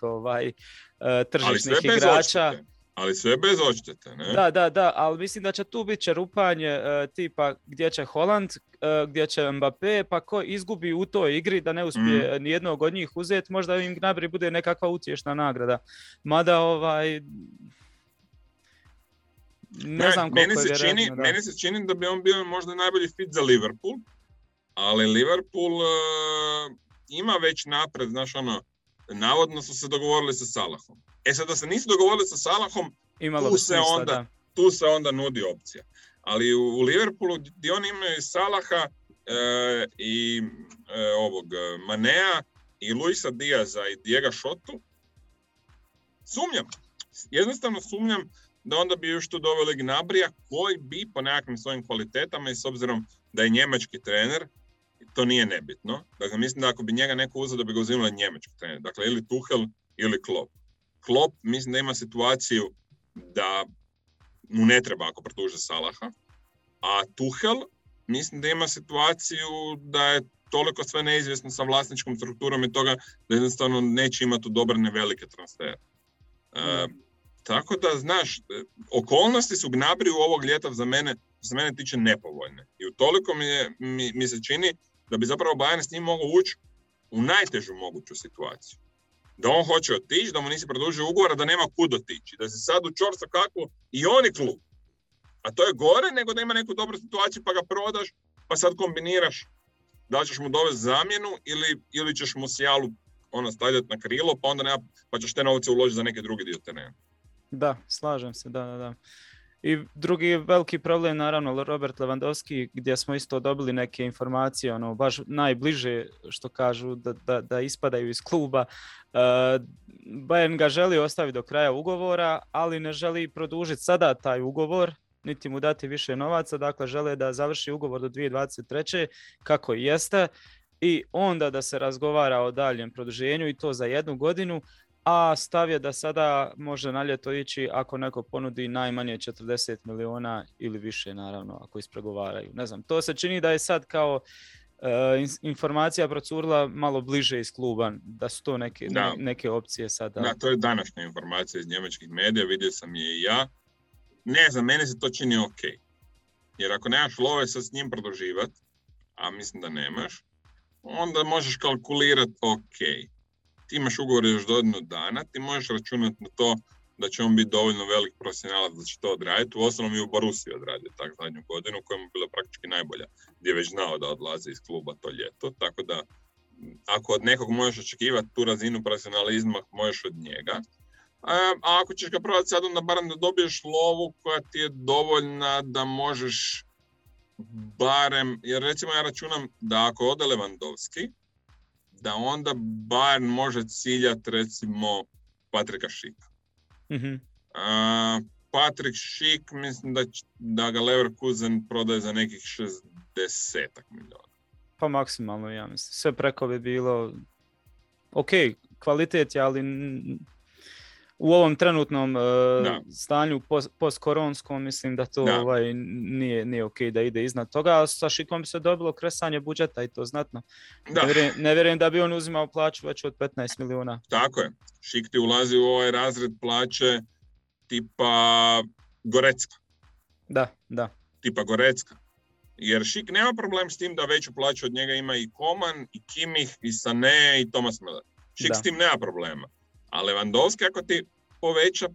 tržišnih igrača. Ali sve bez odštete, ne? Da, ali mislim da će tu biti čerupanje tipa gdje će Haaland, gdje će Mbappé, pa ko izgubi u toj igri da ne uspije nijednog od njih uzeti, možda im Gnabry bude nekakva utješna nagrada. Mada ne znam koliko je vjerojatno. Meni se čini da bi on bio možda najbolji fit za Liverpool, ali Liverpool ima već napred, znaš ono, navodno su se dogovorili sa Salahom. E sad da se nisu dogovorili sa Salahom, tu se onda nudi opcija. Ali u Liverpoolu gdje oni imaju Salaha i Manea i Luisa Diaza i Diego Shotu, sumnjam. Jednostavno sumnjam da onda bi još tu doveli Gnabrija koji bi po nekakvim svojim kvalitetama i s obzirom da je njemački trener, to nije nebitno. Dakle, mislim da ako bi njega neko uzeo da bi ga uzimala njemački trener. Dakle, ili Tuchel ili Klopp. Klopp mislim da ima situaciju da mu ne treba ako produže Salaha, a Tuchel mislim da ima situaciju da je toliko sve neizvjesno sa vlasničkom strukturom i toga da jednostavno neće imati odobrene velike transfere. Tako da, znaš, okolnosti su Gnabriju ovog ljeta za mene tiče nepovoljne. I utoliko mi se čini da bi zapravo Bayern s njim mogao ući u najtežu moguću situaciju. Da on hoće otići, da mu nisi produžio ugovora, da nema kud otići, da se sad učorsa kako i oni klub. A to je gore nego da ima neku dobru situaciju pa ga prodaš, pa sad kombiniraš da ćeš mu dovesti zamjenu ili ćeš mu sjalu ono, stavljati na krilo, pa onda nema, pa ćeš te novce uložiti za neke drugi dio terena. Da, slažem se, da. I drugi veliki problem, naravno, Robert Lewandowski, gdje smo isto dobili neke informacije, ono, baš najbliže što kažu da ispadaju iz kluba. Bayern ga želi ostaviti do kraja ugovora, ali ne želi produžiti sada taj ugovor, niti mu dati više novaca, dakle žele da završi ugovor do 2023. kako i jeste, i onda da se razgovara o daljem produženju i to za 1 godinu, a stav je da sada može na ljeto ići ako neko ponudi najmanje 40 miliona ili više, naravno, ako ispregovaraju. Ne znam, to se čini da je sad kao informacija procurla malo bliže iz kluba, da su to neke opcije sada. Da, to je današnja informacija iz njemačkih medija, vidio sam je i ja. Ne znam, meni se to čini ok. Jer ako nemaš love sa s njim produživati, a mislim da nemaš, onda možeš kalkulirati ok. Ti imaš ugovor još dodatno dana, ti možeš računati na to da će on biti dovoljno velik profesionalac da će to odraditi. U osnovom i u Borussiji odradio tak zadnju godinu, koja mu je bila praktički najbolja, gdje je već znao da odlaze iz kluba to ljeto. Tako da, ako od nekog možeš očekivati tu razinu profesionalizma, možeš od njega. A ako ćeš ga prodati sad, onda barem da dobiješ lovu koja ti je dovoljna da možeš barem, jer recimo ja računam da ako ode Lewandowski, da onda Bayern može ciljati recimo Patrika Šika. Mm-hmm. Patrik Šik, mislim da ga Leverkusen prodaje za nekih 60 miliona. Pa maksimalno, ja mislim. Sve preko bi bilo ok, kvalitet je, ali u ovom trenutnom stanju post-koronskom mislim da to nije ok da ide iznad toga, a sa Šikom bi se dobilo kresanje budžeta i to znatno. Ne vjerujem da bi on uzimao plaću već od 15 milijuna. Tako je. Šik ti ulazi u ovaj razred plaće tipa Gorecka. Da. Tipa Gorecka. Jer Šik nema problem s tim da veću plaću od njega ima i Coman, i Kimmich, i Sané, i Thomas Müller. Šik s tim nema problema. A Lewandowski, ako ti poveća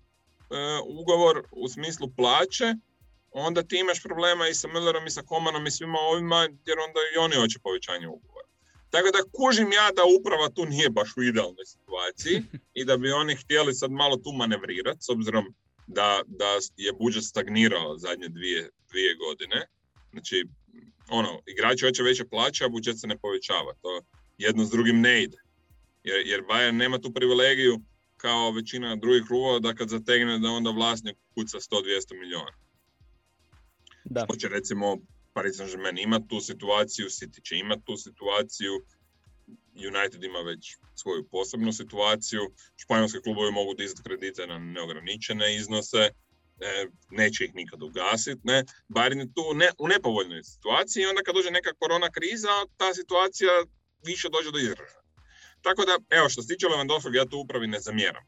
ugovor u smislu plaće, onda ti imaš problema i sa Müllerom i sa Komanom i svima ovima, jer onda i oni hoće povećanje ugovora. Tako da kužim ja da uprava tu nije baš u idealnoj situaciji i da bi oni htjeli sad malo tu manevrirati, s obzirom da je budžet stagnirao zadnje dvije godine. Znači, ono, igrači hoće veće plaće, a budžet se ne povećava. To jedno s drugim ne ide. Jer Bayern nema tu privilegiju kao većina drugih klubova da kad zategne da onda vlasnik kuca 100-200 milijuna. Da. Što će recimo Paris Saint-Germain ima tu situaciju, City će imati tu situaciju, United ima već svoju posebnu situaciju, španjolski klubovi mogu dizati kredite na neograničene iznose, neće ih nikad ugasiti, ne. Bayern je tu u nepovoljnoj situaciji i onda kad dođe neka korona kriza, ta situacija više dođe do izražaja. Tako da, evo, što se tiče Lewandowski, ja tu upravi ne zamjeram.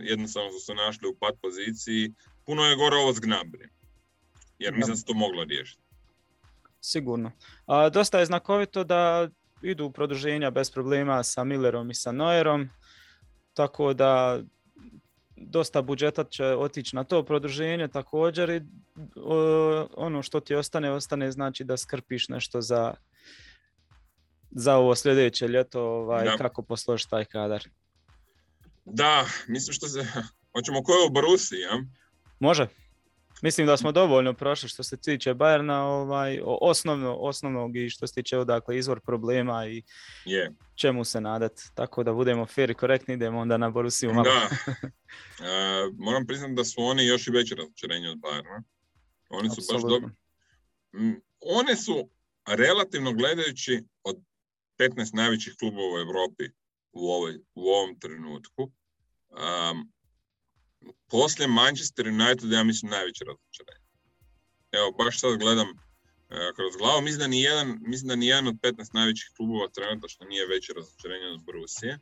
Jednostavno su se našli u pat poziciji. Puno je gore ovo s Gnabry. Jer mislim da se to moglo riješiti. Sigurno. Dosta je znakovito da idu produženja bez problema sa Millerom i sa Neuerom. Tako da dosta budžeta će otići na to produženje također. I, ono što ti ostane znači da skrpiš nešto za ovo sljedeće ljeto, kako posložiš taj kadar. Da, mislim što se... Hoćemo koje u Borussiji, ja? Može. Mislim da smo dovoljno prošli što se tiče Bayerna, osnovnog i što se tiče odakle izvor problema i čemu se nadati. Tako da budemo fair i korektni, idemo onda na Borussiju malo. Da. Moram priznati da su oni još i veće razočarenje od Bayerna. Oni su baš dobro. One su relativno gledajući od 15 najvećih klubova u Europi u ovom trenutku. Poslije Manchester United, ja mislim, najveće razočaranje. Evo, baš sad gledam kroz glavu. Mislim da nijedan od 15 najvećih klubova trenutno nije veće razočaranje od Borussije.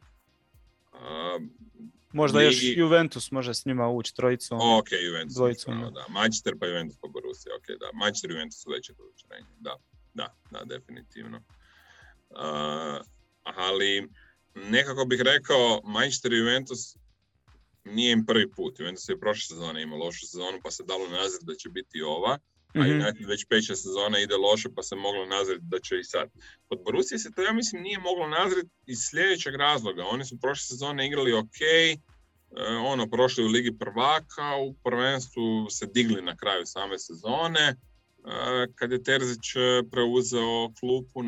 Možda još Juventus može s njima ući trojicom. Ok, Juventus. Dvojicom. Da. Manchester pa Juventus pa Borussija. Ok, da. Manchester i Juventus su veće razočaranje. Da, definitivno. Ali nekako bih rekao, Manchester Juventus nije im prvi put. Juventus je prošle sezone imao lošu sezonu, pa se dalo nazrit da će biti ova. Mm-hmm. A United već 5-6 sezona ide loše, pa se moglo nazrit da će i sad. Od Borussije se to, ja mislim, nije moglo nazrit iz sljedećeg razloga. Oni su prošle sezone igrali prošli u Ligi prvaka, u prvenstvu se digli na kraju same sezone. Kad je Terzić preuzeo klupu,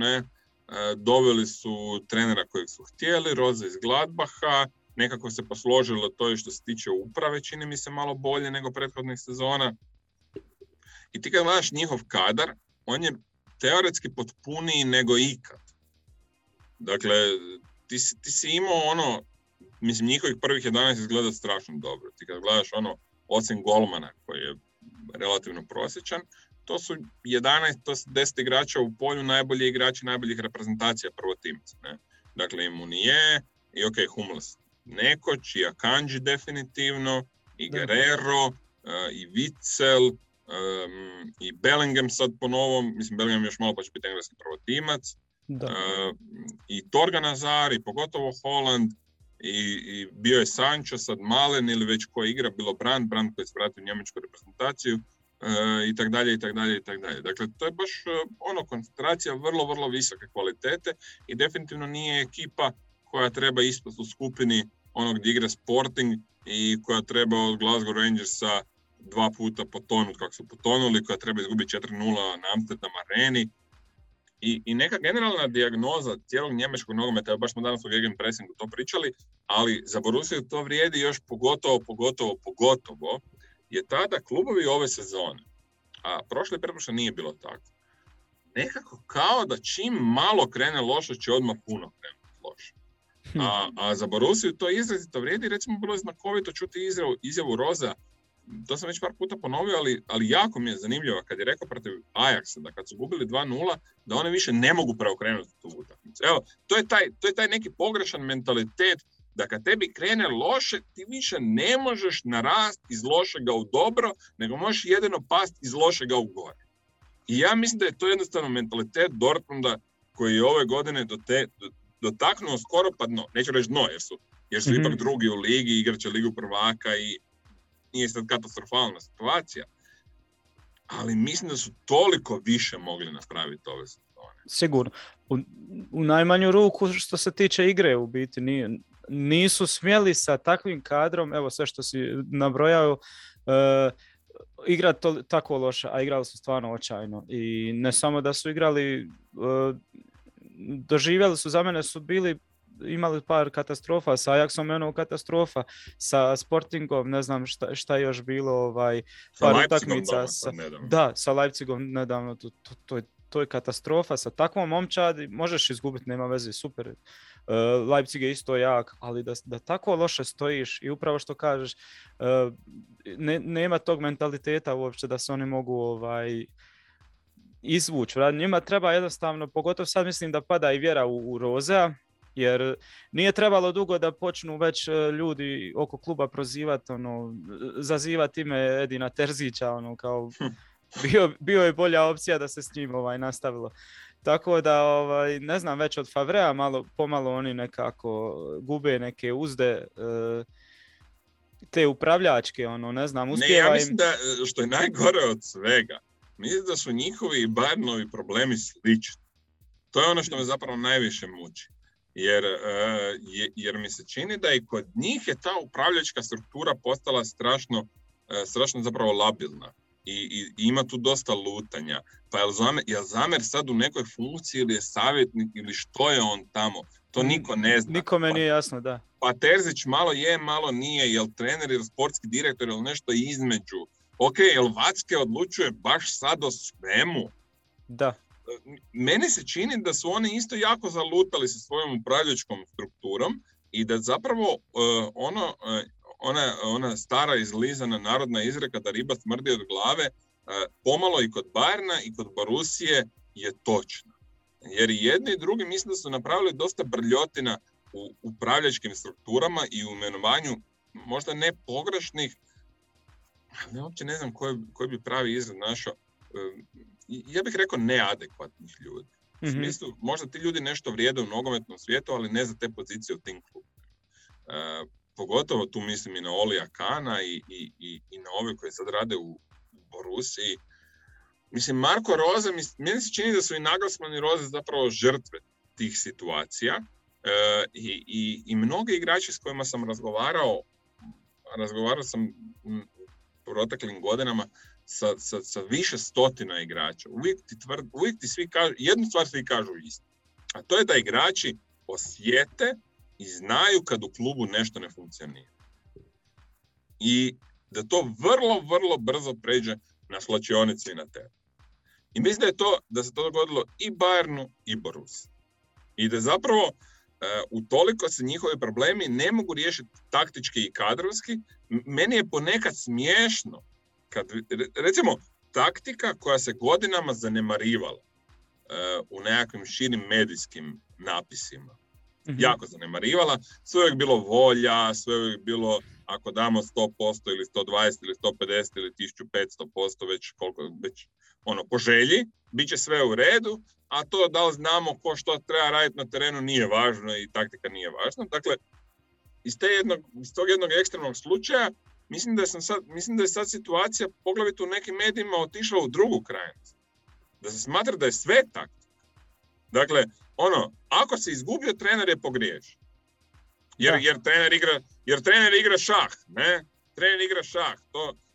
doveli su trenera kojeg su htjeli, Roze iz Gladbaha, nekako se posložilo to i što se tiče uprave, čini mi se malo bolje nego prethodnih sezona. I ti kad gledaš njihov kadar, on je teoretski potpuniji nego ikad. Dakle, ti si imao mislim, njihovih prvih 11 izgleda strašno dobro. Ti kad gledaš osim golmana koji je relativno prosječan, to su 10 igrača u polju, najbolji igrači najboljih reprezentacija prvotimca. Dakle, Munije i Hummels nekoć, i Akanji definitivno, i Guerrero, i Witzel, i Bellingham sad po novom, mislim Bellingham još malo pa će biti engleski prvotimac, i Torgan Hazard, i pogotovo Haaland, i bio je Sancho, sad Malen ili već ko igra, bilo Brandt koji se vratio u njemačku reprezentaciju, i tako dalje. Dakle, to je baš koncentracija vrlo, vrlo visoke kvalitete i definitivno nije ekipa koja treba ispast u skupini gdje igra Sporting i koja treba od Glasgow Rangersa 2 puta potonuti kako su potonuli, koja treba izgubiti 4-0 na Amsterdam Areni. I neka generalna dijagnoza cijelog njemačkog nogometa, baš smo danas u gegenpressingu to pričali, ali za Borussiju to vrijedi još pogotovo je tada klubovi ove sezone, a prošle i pretprošle nije bilo tako, nekako kao da čim malo krene loše, će odmah puno krenuti loše. A za Borussiju to izrazito vrijedi, recimo bilo je znakovito čuti izjavu Roza, to sam već par puta ponovio, ali jako mi je zanimljivo kad je rekao protiv Ajaxa, da kad su gubili 2-0, da oni više ne mogu preokrenuti tu utakmicu. Evo, to je taj neki pogrešan mentalitet da kad tebi krene loše, ti više ne možeš narasti iz lošega u dobro, nego možeš jedino pasti iz lošega u gore. I ja mislim da je to jednostavno mentalitet Dortmunda koji je ove godine dotaknuo skoro pa dno. Neću reći dno, jer su ipak drugi u ligi, igraće Ligu prvaka i nije sad katastrofalna situacija, ali mislim da su toliko više mogli napraviti ove sezone. Sigurno. U najmanju ruku što se tiče igre u biti nisu smjeli sa takvim kadrom, evo sve što si nabrojao, igrati tako loše, a igrali su stvarno očajno. I ne samo da su igrali, doživjeli su, za mene su bili, imali par katastrofa, sa Ajaxom je katastrofa, sa Sportingom, ne znam šta je još bilo, par utakmica. Sa Leipzigom nedavno, to je katastrofa, sa takvom momčadi možeš izgubiti, nema veze, super. Leipzig je isto jak, ali da tako loše stojiš i upravo što kažeš, nema tog mentaliteta uopće da se oni mogu izvući. Njima treba jednostavno, pogotovo sad mislim da pada i vjera u Rozea, jer nije trebalo dugo da počnu već ljudi oko kluba prozivati, zazivati ime Edina Terzića, kao bio je bolja opcija da se s njim nastavilo. Tako da, ne znam, već od Favrea pomalo oni nekako gube neke uzde te upravljačke, ne znam, uspjeva im... Ne, ja mislim da, što je najgore od svega, mislim da su njihovi i Bayernovi problemi slični. To je ono što me zapravo najviše muči. Jer mi se čini da i kod njih je ta upravljačka struktura postala strašno zapravo labilna i ima tu dosta lutanja. Pa je Zamer sad u nekoj funkciji ili je savjetnik ili što je on tamo, to niko ne zna. Nikome nije jasno, da. Pa Terzić malo je, malo nije, jel trener, jel sportski direktor, jel nešto između. Ok, jel Vacke odlučuje baš sad o svemu? Da. Meni se čini da su oni isto jako zalutali sa svojom upravljačkom strukturom i da zapravo ona stara izlizana narodna izreka da riba smrdi od glave pomalo i kod Bayerna i kod Borussije je točna. Jer i jedni i drugi mislim da su napravili dosta brljotina u upravljačkim strukturama i u imenovanju možda ne pogrešnih, ali uopće ne znam koji bi pravi izraz našao. Ja bih rekao neadekvatnih ljudi. U smislu, možda ti ljudi nešto vrijede u nogometnom svijetu, ali ne za te pozicije u tim klubu. Pogotovo tu mislim i na Olija Kana i na ove koji sad rade u Borussiji. Mislim, Marko Roze, meni se čini da su i Nagelsmann i Roze zapravo žrtve tih situacija. I mnogi igrači s kojima sam razgovarao sam proteklim godinama sa više stotina igrača. Uvijek ti svi kažu, jednu stvar svi kažu isto. A to je da igrači osjete i znaju kad u klubu nešto ne funkcionira. I da to vrlo, vrlo brzo pređe na slačionicu i na teren. I mislim da se to dogodilo i Bayernu i Borussiji. I da zapravo utoliko se njihovi problemi ne mogu riješiti taktički i kadrovski. Meni je ponekad smiješno kad, recimo, taktika koja se godinama zanemarivala u nekakvim širim medijskim napisima. Jako zanemarivala. Sve uvijek bilo volja, sve uvijek bilo ako damo 100% ili 120 ili 150 ili 1500% već ono po želji, bit će sve u redu, a to da li znamo ko što treba raditi na terenu nije važno i taktika nije važna. Dakle, iz tog jednog ekstremnog slučaja mislim da je sad situacija poglavito u nekim medijima otišla u drugu krajnost. Da se smatra da je sve taktika. Dakle, ono, ako se izgubio, trener je pogriješio. Jer trener igra šah, ne? Trener igra šah.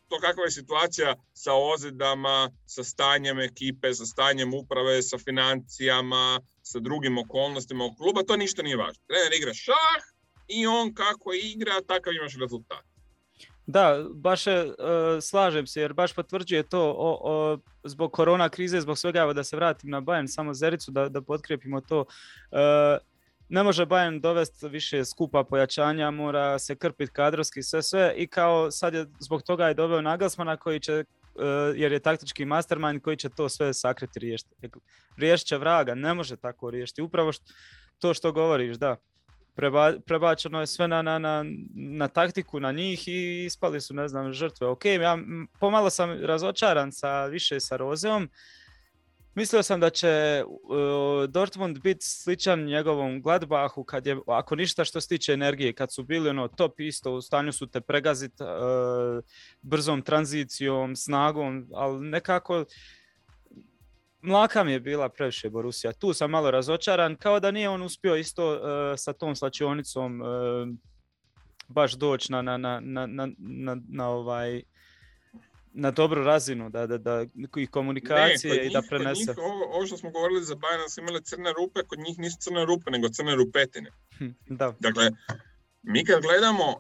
To kakva je situacija sa ozljedama, sa stanjem ekipe, sa stanjem uprave, sa financijama, sa drugim okolnostima u kluba, to ništa nije važno. Trener igra šah i on kako igra, takav imaš rezultat. Da, baš slažem se jer baš potvrđuje to zbog korona krize, zbog svega, evo da se vratim na Bayern, samo zericu da potkrijepimo to. Ne može Bayern dovesti više skupa pojačanja, mora se krpiti kadrovski sve i kao sad je zbog toga je doveo Nagelsmana koji će, jer je taktički mastermind koji će to sve sakriti riješiti. Riješit će vraga, ne može tako riješiti. Upravo to što govoriš, da. Prebačeno je sve na taktiku, na njih i ispali su, ne znam, žrtve. Ok, ja pomalo sam razočaran sa Rozeom. Mislio sam da će Dortmund biti sličan njegovom Gladbahu, kad je, ako ništa što se tiče energije, kad su bili ono top isto, u stanju su te pregaziti brzom tranzicijom, snagom, ali nekako mlaka mi je bila previše Borussia. Tu sam malo razočaran, kao da nije on uspio isto sa tom slačionicom baš doći na dobru razinu da i komunikacije i da prenese. Kod njih, ovo što smo govorili za Bayern, su imali crne rupe, kod njih nisu crne rupe, nego crne rupetine. Da. Dakle, mi kad gledamo,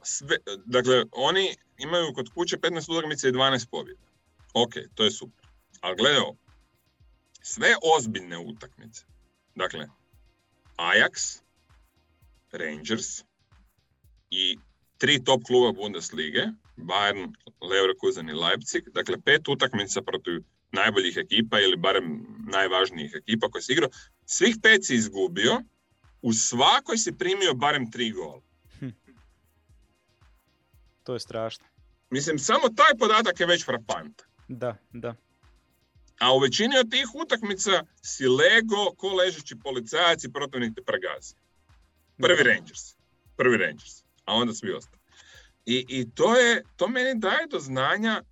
dakle, oni imaju kod kuće 15 utakmica i 12 pobjeda. Ok, to je super. Ali gledao, sve ozbiljne utakmice, dakle, Ajax, Rangers i 3 top kluba Bundeslige, Bayern, Leverkusen i Leipzig, dakle 5 utakmica protiv najboljih ekipa ili barem najvažnijih ekipa koje si igrao, svih 5 si izgubio, u svakoj si primio barem 3 gola. To je strašno. Mislim, samo taj podatak je već frapant. Da. A u većini od tih utakmica si lego ko ležeći policajac i protivnik te pregazi. Prvi Rangers, a onda svi ostali. I to meni daje do znanja,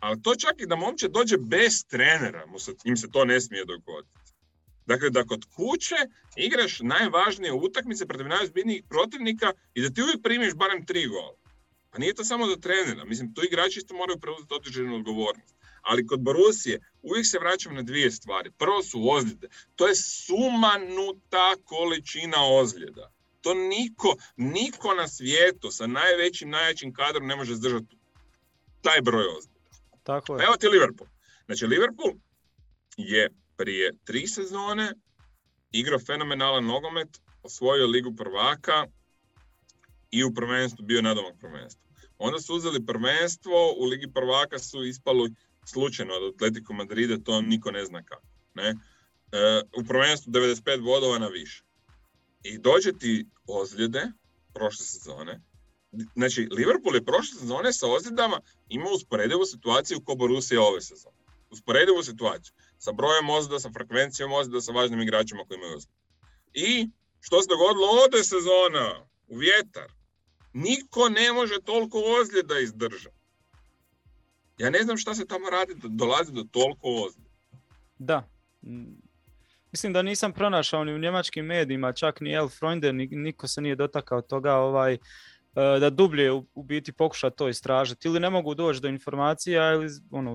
ali to čak i da momče dođe bez trenera, im se to ne smije dogoditi. Dakle, da kod kuće igraš najvažnije utakmice protiv najozbiljnijih protivnika i da ti uvijek primiš barem 3 gola. Pa nije to samo do trenera, mislim, tu igrači isto moraju preuzeti određenu odgovornost. Ali kod Borussije uvijek se vraćam na 2 stvari. Prvo su ozljede. To je sumanuta količina ozljeda. To niko na svijetu sa najvećim, najjačim kadrom ne može zdržati taj broj ozljeda. Tako je. Evo ti Liverpool. Znači, Liverpool je prije 3 sezone igrao fenomenalan nogomet, osvojio Ligu prvaka i u prvenstvu bio nadomak prvenstva. Onda su uzeli prvenstvo, u Ligi prvaka su ispali slučajno od Atletico Madrida, to niko ne zna kako. Ne? U prvenstvu 95 bodova na više. I dođe ti ozljede prošle sezone. Znači, Liverpool je prošle sezone sa ozljedama imao usporedivu situaciju ko Borussia ove sezone. Usporedivu situaciju. sa brojem ozljeda, sa frekvencijom ozljeda, sa važnim igračima koji imaju ozljeda. I što se dogodilo ode sezona u vjetar? Niko ne može toliko ozljeda izdržati. Ja ne znam šta se tamo radi da dolazi do toliko ozljeda. Da. Mislim da nisam pronašao ni u njemačkim medijima, čak ni El Freunde, niko se nije dotakao toga da dublje u biti pokuša to istražiti. Ili ne mogu doći do informacija, ili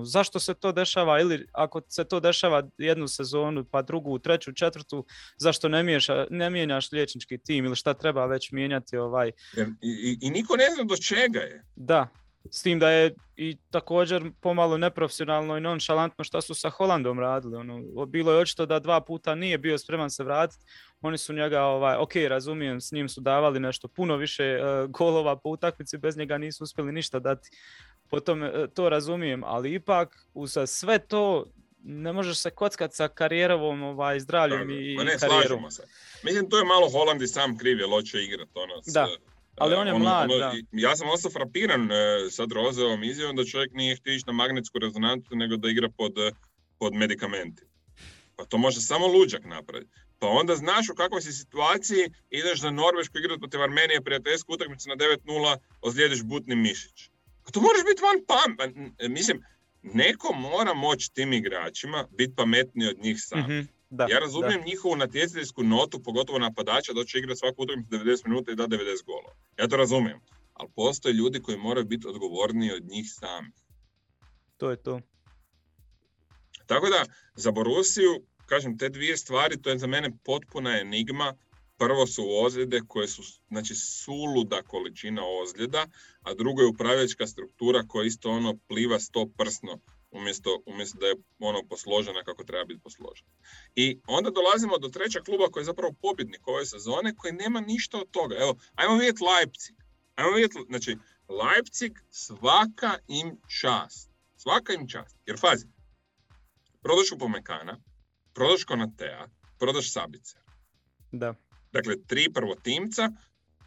zašto se to dešava, ili ako se to dešava jednu sezonu, pa drugu, treću, četvrtu, zašto ne mijenjaš liječnički tim ili šta treba već mijenjati I niko ne zna do čega je. Da. S tim da je i također pomalo neprofesionalno i nonšalantno što su sa Holandom radili. Bilo je očito da 2 puta nije bio spreman se vratiti. Oni su njega, razumijem, s njim su davali nešto puno više golova po utakmici, bez njega nisu uspjeli ništa dati. Potom to razumijem, ali ipak uza sve to ne možeš se kockati sa karijerovom zdravljem i karijerom. Slažemo se. Mislim, to je malo Holand i sam kriv, jer hoće igrati Ali on je mlad, da. Ja sam ostao frapiran sad Rozeovom izjavom da čovjek nije htio ići na magnetsku rezonancu, nego da igra pod medikamenti. Pa to može samo luđak napraviti. Pa onda znaš u kakvoj si situaciji, ideš za Norvešku igrati protiv Armenije, prijateljsku utakmicu na 9-0, ozlijediš butni mišić. Pa to moraš biti van mislim, neko mora moći tim igračima biti pametniji od njih sam. Mm-hmm. Da, ja razumijem njihovu natjecateljsku notu, pogotovo napadača, da će igrati svaku utakmicu 90 minuta i da 90 golova. Ja to razumijem, ali postoje ljudi koji moraju biti odgovorniji od njih sami. To je to. Tako da, za Borussiju, kažem, te dvije stvari, to je za mene potpuna enigma. Prvo su ozljede koje su, znači, suluda količina ozljeda, a drugo je upravljačka struktura koja isto pliva 100-prstno. Umjesto da je posložena kako treba biti posložena. I onda dolazimo do trećeg kluba koji je zapravo pobjednik ove sezone, koji nema ništa od toga. Evo, ajmo vidjeti Leipzig. Znači, Leipzig, svaka im čast. Svaka im čast. Jer fazi, prodaš Upamecana, prodaš Konatea, prodaš Sabitzer. Da. Dakle, 3 prvotimca,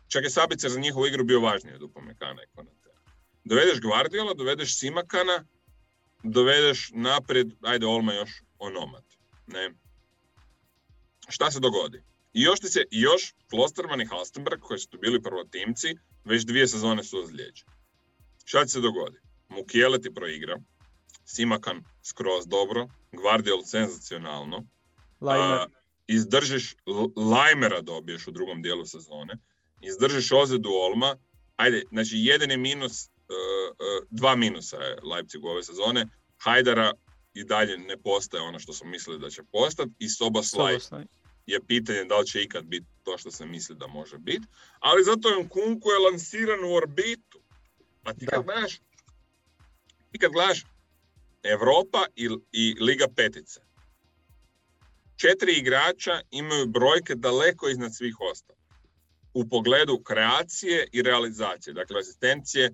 čak je Sabitzer za njihovu igru bio važniji od Upamecana i Konatea. Dovedeš Guardiola, dovedeš Simakana, dovedeš naprijed, ajde Olma još onomat, ne? Šta se dogodi? I još ti se, Klosterman i Halstenberg, koji su tu bili prvotimci, već 2 sezone su ozlijeđeni. Šta se dogodi? Mukiele ti proigra, Simakan skroz dobro, Guardiol senzacionalno, izdržiš, Lajmera dobiješ u drugom dijelu sezone, izdržiš ozljedu Olma, ajde, znači jedini minus, 2 minusa je Leipzig u ove sezone. Hajdara i dalje ne postaje ono što smo mislili da će postati i Soboslaj je pitanje da li će ikad biti to što se misli da može biti, ali zato je Nkunku je lansiran u orbitu. A ti kad gledaš Europa i Liga petice, 4 igrača imaju brojke daleko iznad svih ostalih u pogledu kreacije i realizacije, dakle asistencije,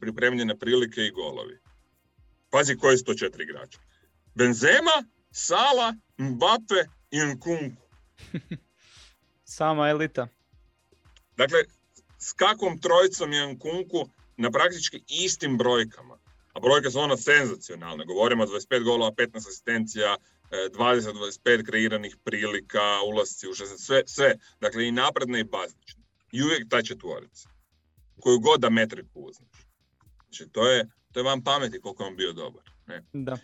pripremljene prilike i golovi. Pazi koji su to 4 igrača. Benzema, Sala, Mbappe i Nkunku. Sama elita. Dakle, s kakvom trojicom je Nkunku na praktički istim brojkama. A brojke su senzacionalne. Govorimo 25 golova, 15 asistencija, 20-25 kreiranih prilika, ulasci u 16, sve. Dakle, i napredne i bazične. I uvijek ta četvorica. Koju god da metriku uznaš. Znači, to je van pameti koliko je on bio dobar. Ne? Da.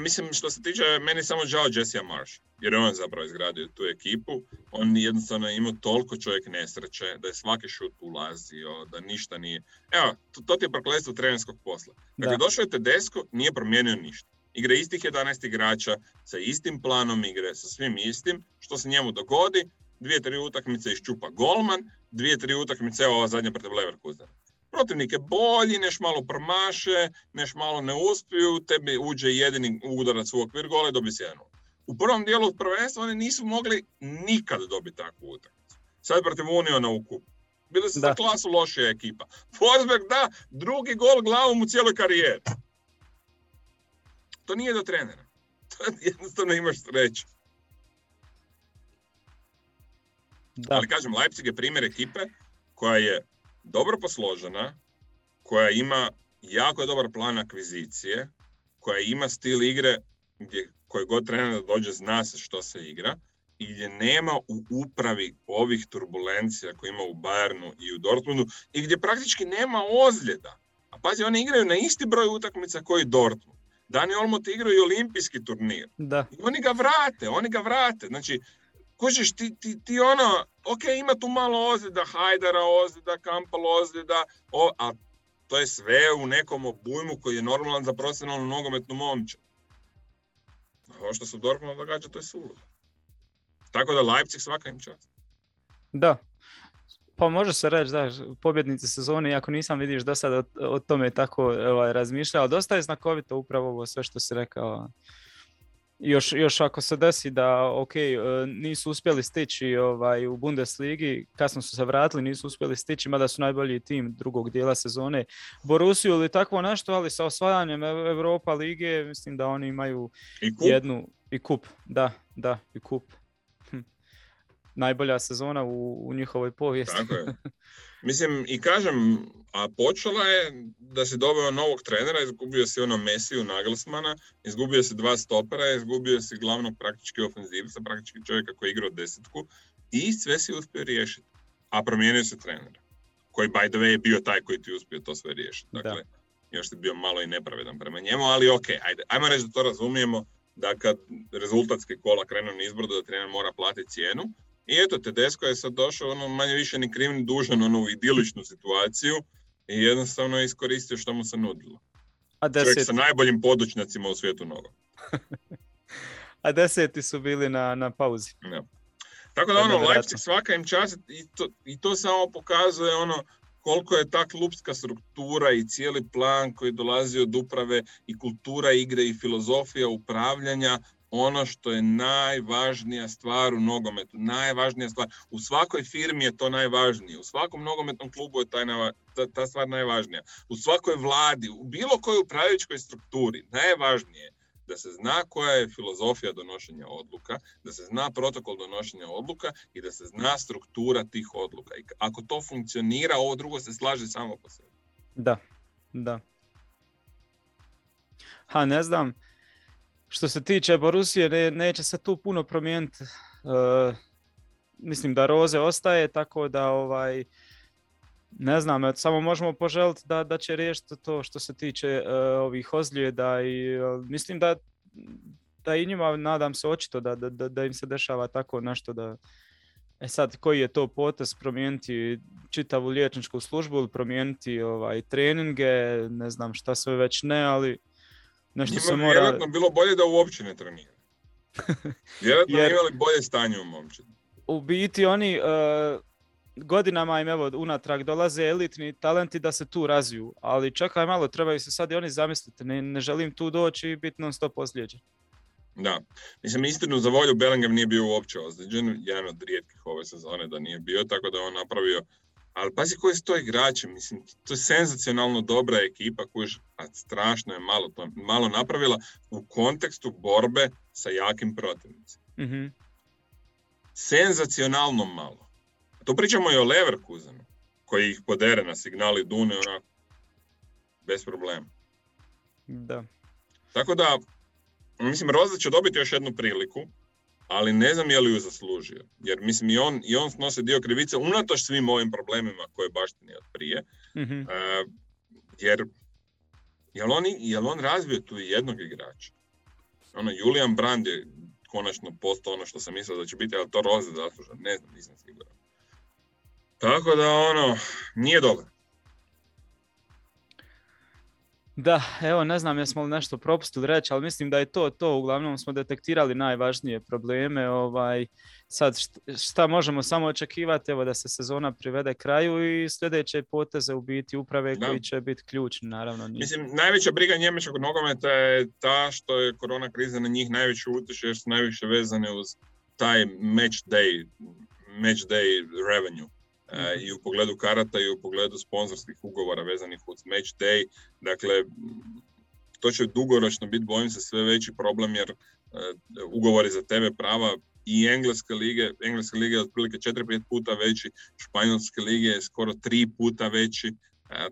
Mislim, što se tiče, meni samo žao Jesseja Marsha, jer on zapravo izgradio tu ekipu. On jednostavno imao toliko čovjek nesreće, da je svaki šut ulazio, da ništa nije. Evo, to ti je prokletstvo trenerskog posla. Dakle, došao je Tedesco, nije promijenio ništa. Igra istih 11 igrača, sa istim planom igre, sa svim istim, što se njemu dogodi. 2-3 utakmice iščupa golman, 2-3 utakmice, evo ova zadnja protiv Leverkusena. Protivnik je bolji, neš malo promaše, neš malo ne uspiju, tebi uđe jedini udarac u okvir gola i dobi 1-0. U prvom dijelu prvenstva oni nisu mogli nikad dobiti takvu utakmicu. Sad protiv Uniona u kupu. Bili su za klasu lošija ekipa. Forsberg da drugi gol glavom u cijeloj karijeri. To nije do trenera. To jednostavno imaš sreću. Da. Ali kažem, Leipzig je primjer ekipe koja je dobro posložena, koja ima jako dobar plan akvizicije, koja ima stil igre gdje koji god trener dođe zna se što se igra i gdje nema u upravi ovih turbulencija koje ima u Bayernu i u Dortmundu i gdje praktički nema ozljeda. A pazi, oni igraju na isti broj utakmica kao i Dortmund. Dani Olmot igra i olimpijski turnir. Da. I oni ga vrate. Znači, kužiš, ti ono, ok, ima tu malo ozljeda, Hajdara ozljeda, Kampala ozljeda, a to je sve u nekom obujmu koji je normalan za profesionalnu nogometnu momčad. Ovo što se u Dortmundu događa, to je suludo. Tako da Leipzig svaka im čast. Da. Pa može se reći da pobjednici sezone, ako nisam vidiš do sada o tome tako razmišljao, dosta je znakovito upravo ovo sve što si rekao. Još ako se desi da nisu uspjeli stići u Bundesligi, kasno su se vratili, nisu uspjeli stići, mada su najbolji tim drugog dijela sezone. Borussiju ili takvo nešto, ali sa osvajanjem Europa lige, mislim da oni imaju i kup. Najbolja sezona u njihovoj povijesti. Tako je. Mislim, i kažem, a počela je da si doveo novog trenera, izgubio si ono Mesiju, Nagelsmana, izgubio si dva stopera, izgubio si glavnog praktički ofenzivca, praktički čovjeka koji igrao 10 i sve si uspio riješiti. A promijenio si trenera, koji by the way je bio taj koji ti uspio to sve riješiti. Dakle, još si bio malo i nepravedan prema njemu, ali ajmo reći da to razumijemo, da kad rezultatske kola krenu na izbrdu, da trener mora platiti cijenu. I eto, Tedesco je sad došao ono manje više ni kriv ni dužan onu idiličnu situaciju i jednostavno je iskoristio što mu se nudilo. Čovjek sa najboljim podočnjacima u svijetu noga. A 10 su bili na pauzi. Ja. Tako da ono, Leipzig svaka im čast i to samo pokazuje ono koliko je ta klubska struktura i cijeli plan koji dolazi od uprave i kultura igre i filozofija upravljanja ono što je najvažnija stvar u nogometu, najvažnija stvar. U svakoj firmi je to najvažnije, u svakom nogometnom klubu je ta stvar najvažnija. U svakoj vladi, u bilo kojoj upravljačkoj strukturi, najvažnije da se zna koja je filozofija donošenja odluka, da se zna protokol donošenja odluka i da se zna struktura tih odluka. I ako to funkcionira, ovo drugo se slaže samo po sebi. Da. Ne znam. Što se tiče Borussije, neće se tu puno promijeniti. Mislim da Roze ostaje, tako da ne znam, samo možemo poželiti da će riješiti to što se tiče ovih ozljeda i mislim da i njima, nadam se očito da im se dešava tako nešto da... Sad, koji je to potez promijeniti čitavu liječničku službu ili promijeniti treninge, ne znam šta sve već ne, ali... Nešto njima bi vjerojatno bilo bolje da uopće ne trenira. Vjerojatno imali bolje stanje u momčini. U biti oni godinama im unatrag dolaze elitni talenti da se tu razviju, ali čekaj malo, trebaju se sad i oni zamisliti, ne želim tu doći i biti non stop ozlijeđen. Da, mislim istinu za volju Bellingham nije bio uopće ozlijeđen, jedan od rijetkih ove sezone da nije bio, tako da on napravio. Ali pazi koji su to igrači, mislim, to je senzacionalno dobra ekipa koja strašno je malo napravila u kontekstu borbe sa jakim protivnicima. Mm-hmm. Senzacionalno malo. A to pričamo i o Leverkusenu, koji ih podere na signali Dune, onako, bez problema. Da. Tako da, mislim, Roza će dobiti još jednu priliku. Ali ne znam je li ju zaslužio, jer mislim i on snosi dio krivice unatoč svim ovim problemima koje baštini od prije, mm-hmm. jer on razvio tu jednog igrača. Ono, Julian Brand je konačno postao ono što sam mislio da će biti, ali to Roze zaslužio, ne znam, nisam siguran. Tako da ono, nije dobro. Da, evo ne znam jesmo li nešto propustili reći, ali mislim da je to. Uglavnom smo detektirali najvažnije probleme. Sad šta možemo samo očekivati, evo da se sezona privede kraju i sljedeće poteze u biti uprave koji će biti ključni, naravno. Mislim, najveća briga njemačkog nogometa je ta što je korona kriza na njih najveći utječu jer su najviše vezane uz taj match day revenue. I u pogledu karata i u pogledu sponzorskih ugovora vezanih uz match day. Dakle, to će dugoročno biti, bojim se, sve veći problem jer ugovori za TV prava i engleske lige je otprilike 4-5 puta veći, španjolske lige je skoro 3 puta veći,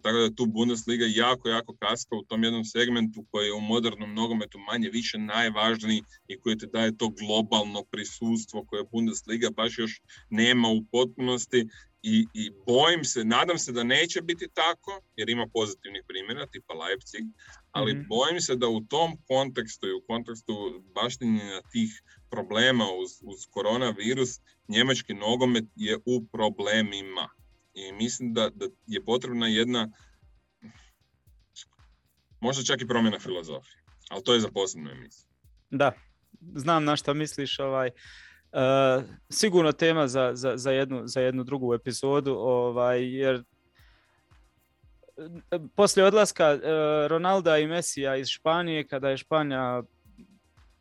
Tako da tu Bundesliga jako, jako kaska u tom jednom segmentu koji je u modernom nogometu manje više najvažniji i koji te daje to globalno prisustvo koje Bundesliga baš još nema u potpunosti. I bojim se, nadam se da neće biti tako, jer ima pozitivnih primjera, tipa Leipzig, ali bojim se da u tom kontekstu i u kontekstu baštinjenja tih problema uz koronavirus, njemački nogomet je u problemima. I mislim da je potrebna jedna, možda čak i promjena filozofije, ali to je za posebnu emisiju. Da, znam na šta misliš, sigurno tema za jednu drugu epizodu, jer poslije odlaska Ronalda i Messija iz Španije, kada je Španija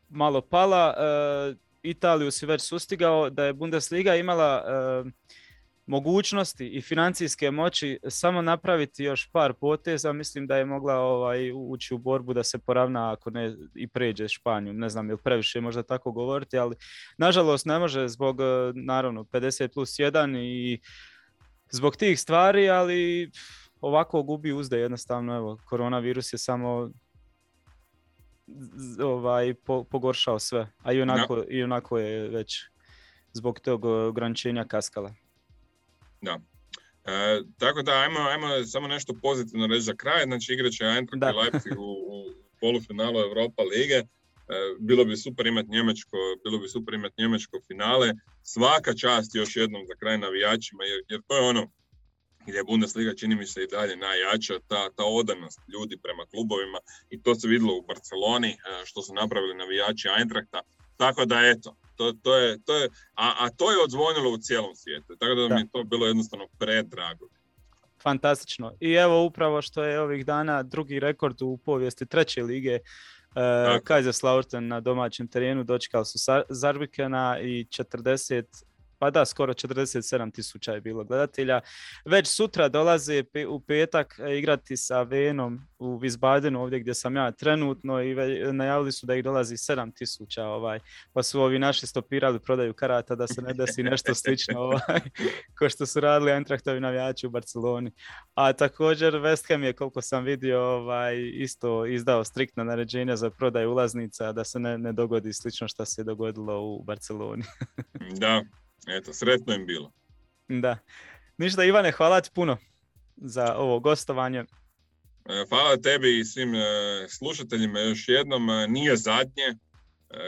malo pala, Italiju si već sustigao da je Bundesliga imala mogućnosti i financijske moći samo napraviti još par poteza. Mislim da je mogla ući u borbu da se poravna, ako ne i pređe Španiju. Ne znam, je li previše možda tako govoriti, ali nažalost ne može zbog, naravno, 50+1 i zbog tih stvari, ali ovako gubi uzde jednostavno. Evo, koronavirus je samo pogoršao sve, a i onako je već zbog tog ograničenja kaskala. Da. Tako da ajmo samo nešto pozitivno reći za kraj. Znači, igrat će Eintracht i Leipzig u polufinalu Europa lige. Bilo bi super imati njemačko finale. Svaka čast još jednom za kraj navijačima, jer to je ono gdje je Bundesliga, čini mi se, i dalje najjača, ta odanost ljudi prema klubovima, i to se vidjelo u Barceloni, što su napravili navijači Eintrachta. Tako da eto, to je, a to je odzvonilo u cijelom svijetu, tako da mi je to bilo jednostavno predrago. Fantastično. I evo upravo što je ovih dana drugi rekord u povijesti treće lige, Kaiserslautern na domaćem terenu dočekali su Zarbikena i skoro 47,000 je bilo gledatelja. Već sutra dolaze u petak igrati sa Venom u Wiesbadenu, ovdje gdje sam ja trenutno, i najavili su da ih dolazi 7,000, pa su ovi naši stopirali prodaju karata da se ne desi nešto slično ko što su radili Eintrachtovi navijači u Barceloni. A također West Ham je, koliko sam vidio, isto izdao striktna naređenja za prodaju ulaznica da se ne dogodi slično što se dogodilo u Barceloni. Da. Eto, sretno im bilo. Da. Ništa, Ivane, hvala ti puno za ovo gostovanje. Hvala tebi i svim slušateljima još jednom. Nije zadnje.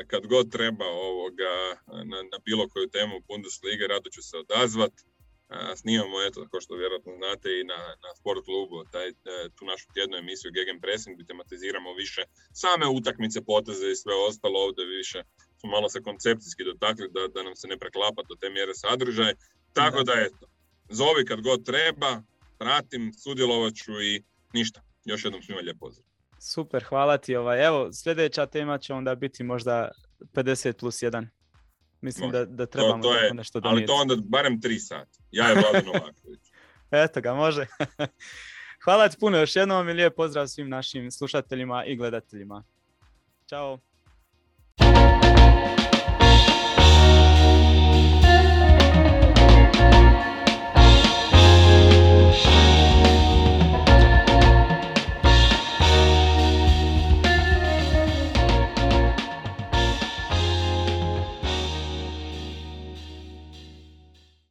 Kad god treba na bilo koju temu Bundesliga, rado ću se odazvat. Snimamo, eto, kao što vjerojatno znate, i na Sport klubu tu našu tjednu emisiju Gegenpressing, gdje tematiziramo više same utakmice, poteze i sve ostalo. Ovdje više smo malo se koncepcijski dotakli da nam se ne preklapa do te mjere sadržaj. Tako da eto, zovi kad god treba, pratim, sudjelovat ću i ništa. Još jednom svima lijep pozdrav. Super, hvala ti. Evo, sljedeća tema će onda biti možda 50+1. Mislim da trebamo to nešto donijeti. Ali to onda barem 3 sati. Ja je Vladan Novaković. Eto ga, može. Hvala ti puno još jednom i lijep pozdrav svim našim slušateljima i gledateljima. Ćao.